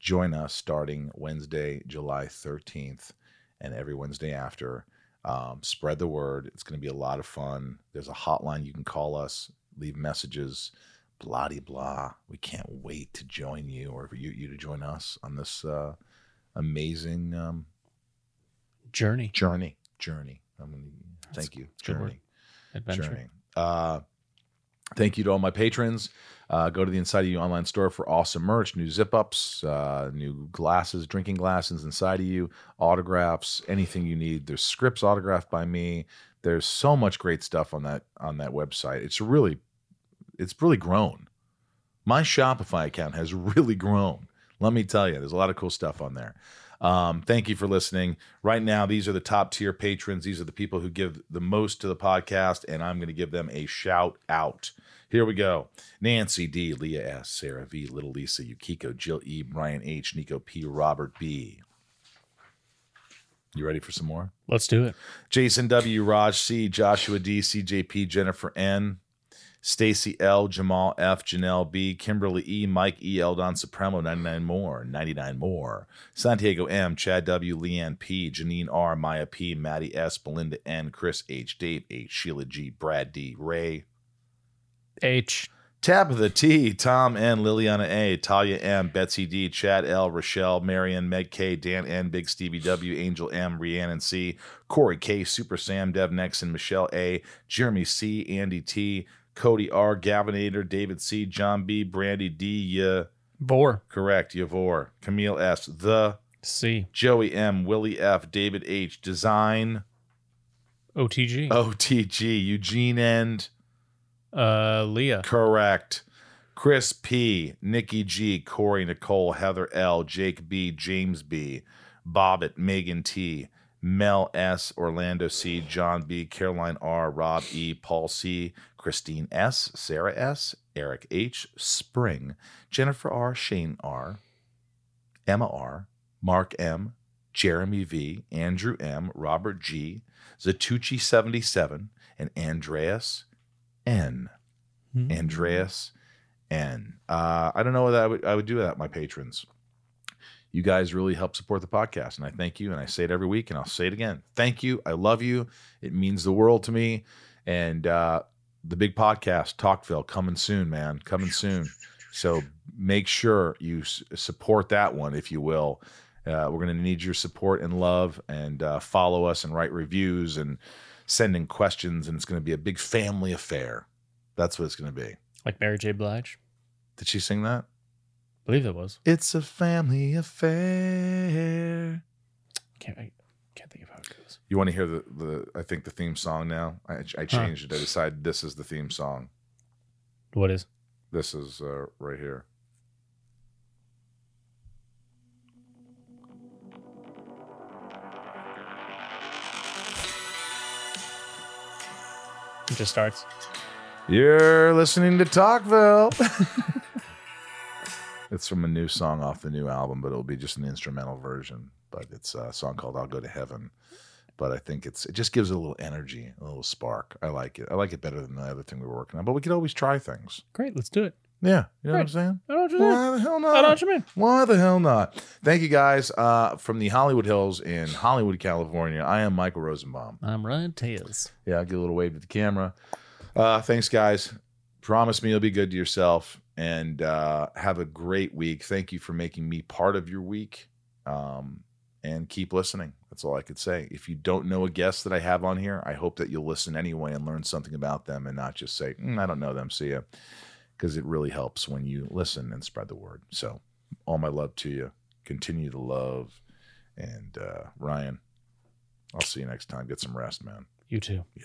Join us starting Wednesday, July thirteenth, and every Wednesday after. Um, spread the word. It's going to be a lot of fun. There's a hotline you can call us, leave messages, blah de blah. We can't wait to join you or for you, you to join us on this uh, amazing um, journey. Journey, journey. I'm gonna, thank you, journey, adventure. Journey. Uh, thank you to all my patrons. Uh, go to the Inside of You online store for awesome merch, new zip-ups, uh, new glasses, drinking glasses inside of you, autographs, anything you need. There's scripts autographed by me. There's so much great stuff on that on that website. It's really, it's really grown. My Shopify account has really grown. Let me tell you, there's a lot of cool stuff on there. Um, thank you for listening. Right now, these are the top tier patrons. These are the people who give the most to the podcast, and I'm going to give them a shout out. Here we go. Nancy D, Leah S, Sarah V, Little Lisa, Yukiko, Jill E, Brian H, Nico P, Robert B. You ready for some more? Let's do it. Jason W, Raj C, Joshua D, C J P, Jennifer N, Stacy L, Jamal F, Janelle B, Kimberly E, Mike E, Eldon Supremo, ninety-nine more, ninety-nine more, Santiago M, Chad W, Leanne P, Janine R, Maya P, Maddie S, Belinda N, Chris H, Dave H, Sheila G, Brad D, Ray H, Tabitha T, Tom N, Liliana A, Talia M, Betsy D, Chad L, Rochelle, Marion, Meg K, Dan N, Big Stevie W, Angel M, Rhiannon C, Corey K, Super Sam, Devnex, and Michelle A, Jeremy C, Andy T, Cody R, Gavinator, David C, John B, Brandy D, Yavor, correct, Yavor, Camille S, The C, Joey M, Willie F, David H, Design, O T G, O T G, Eugene N, Uh, Leah. Correct. Chris P, Nikki G, Corey, Nicole, Heather L, Jake B, James B, Bobbit, Megan T, Mel S., Orlando C., John B., Caroline R., Rob E., Paul C., Christine S., Sarah S., Eric H., Spring, Jennifer R., Shane R., Emma R., Mark M., Jeremy V., Andrew M., Robert G., Zatucci seventy-seven, and Andreas N. Mm-hmm. Andreas N. Uh, I don't know what I would, I would do without my patrons. You guys really help support the podcast, and I thank you, and I say it every week, and I'll say it again. Thank you. I love you. It means the world to me. And uh, the big podcast, Talkville, coming soon, man, coming soon. So make sure you s- support that one, if you will. Uh, we're going to need your support and love, and uh, follow us and write reviews and send in questions, and it's going to be a big family affair. That's what it's going to be. Like Mary J. Blige? Did she sing that? I believe it was. It's a family affair. Can't I can't think of how it goes. You want to hear the, the I think the theme song now? I, I changed huh. it. I decided this is the theme song. What is? This is uh, right here. It just starts. You're listening to Talkville. It's from a new song off the new album, but it'll be just an instrumental version. But it's a song called I'll Go to Heaven. But I think it's it just gives it a little energy, a little spark. I like it. I like it better than the other thing we were working on. But we could always try things. Great. Let's do it. Yeah. You know Great. What I'm saying? I know what you mean. Why the hell not? I know what you mean. Why the hell not? Thank you, guys. Uh, from the Hollywood Hills in Hollywood, California, I am Michael Rosenbaum. I'm Ryan Taez. Yeah, I'll give a little wave to the camera. Uh, thanks, guys. Promise me you'll be good to yourself. And uh, have a great week. Thank you for making me part of your week. Um, and keep listening. That's all I could say. If you don't know a guest that I have on here, I hope that you'll listen anyway and learn something about them and not just say, mm, I don't know them, see ya. Because it really helps when you listen and spread the word. So all my love to you. Continue to love. And uh, Ryan, I'll see you next time. Get some rest, man. You too. Yeah.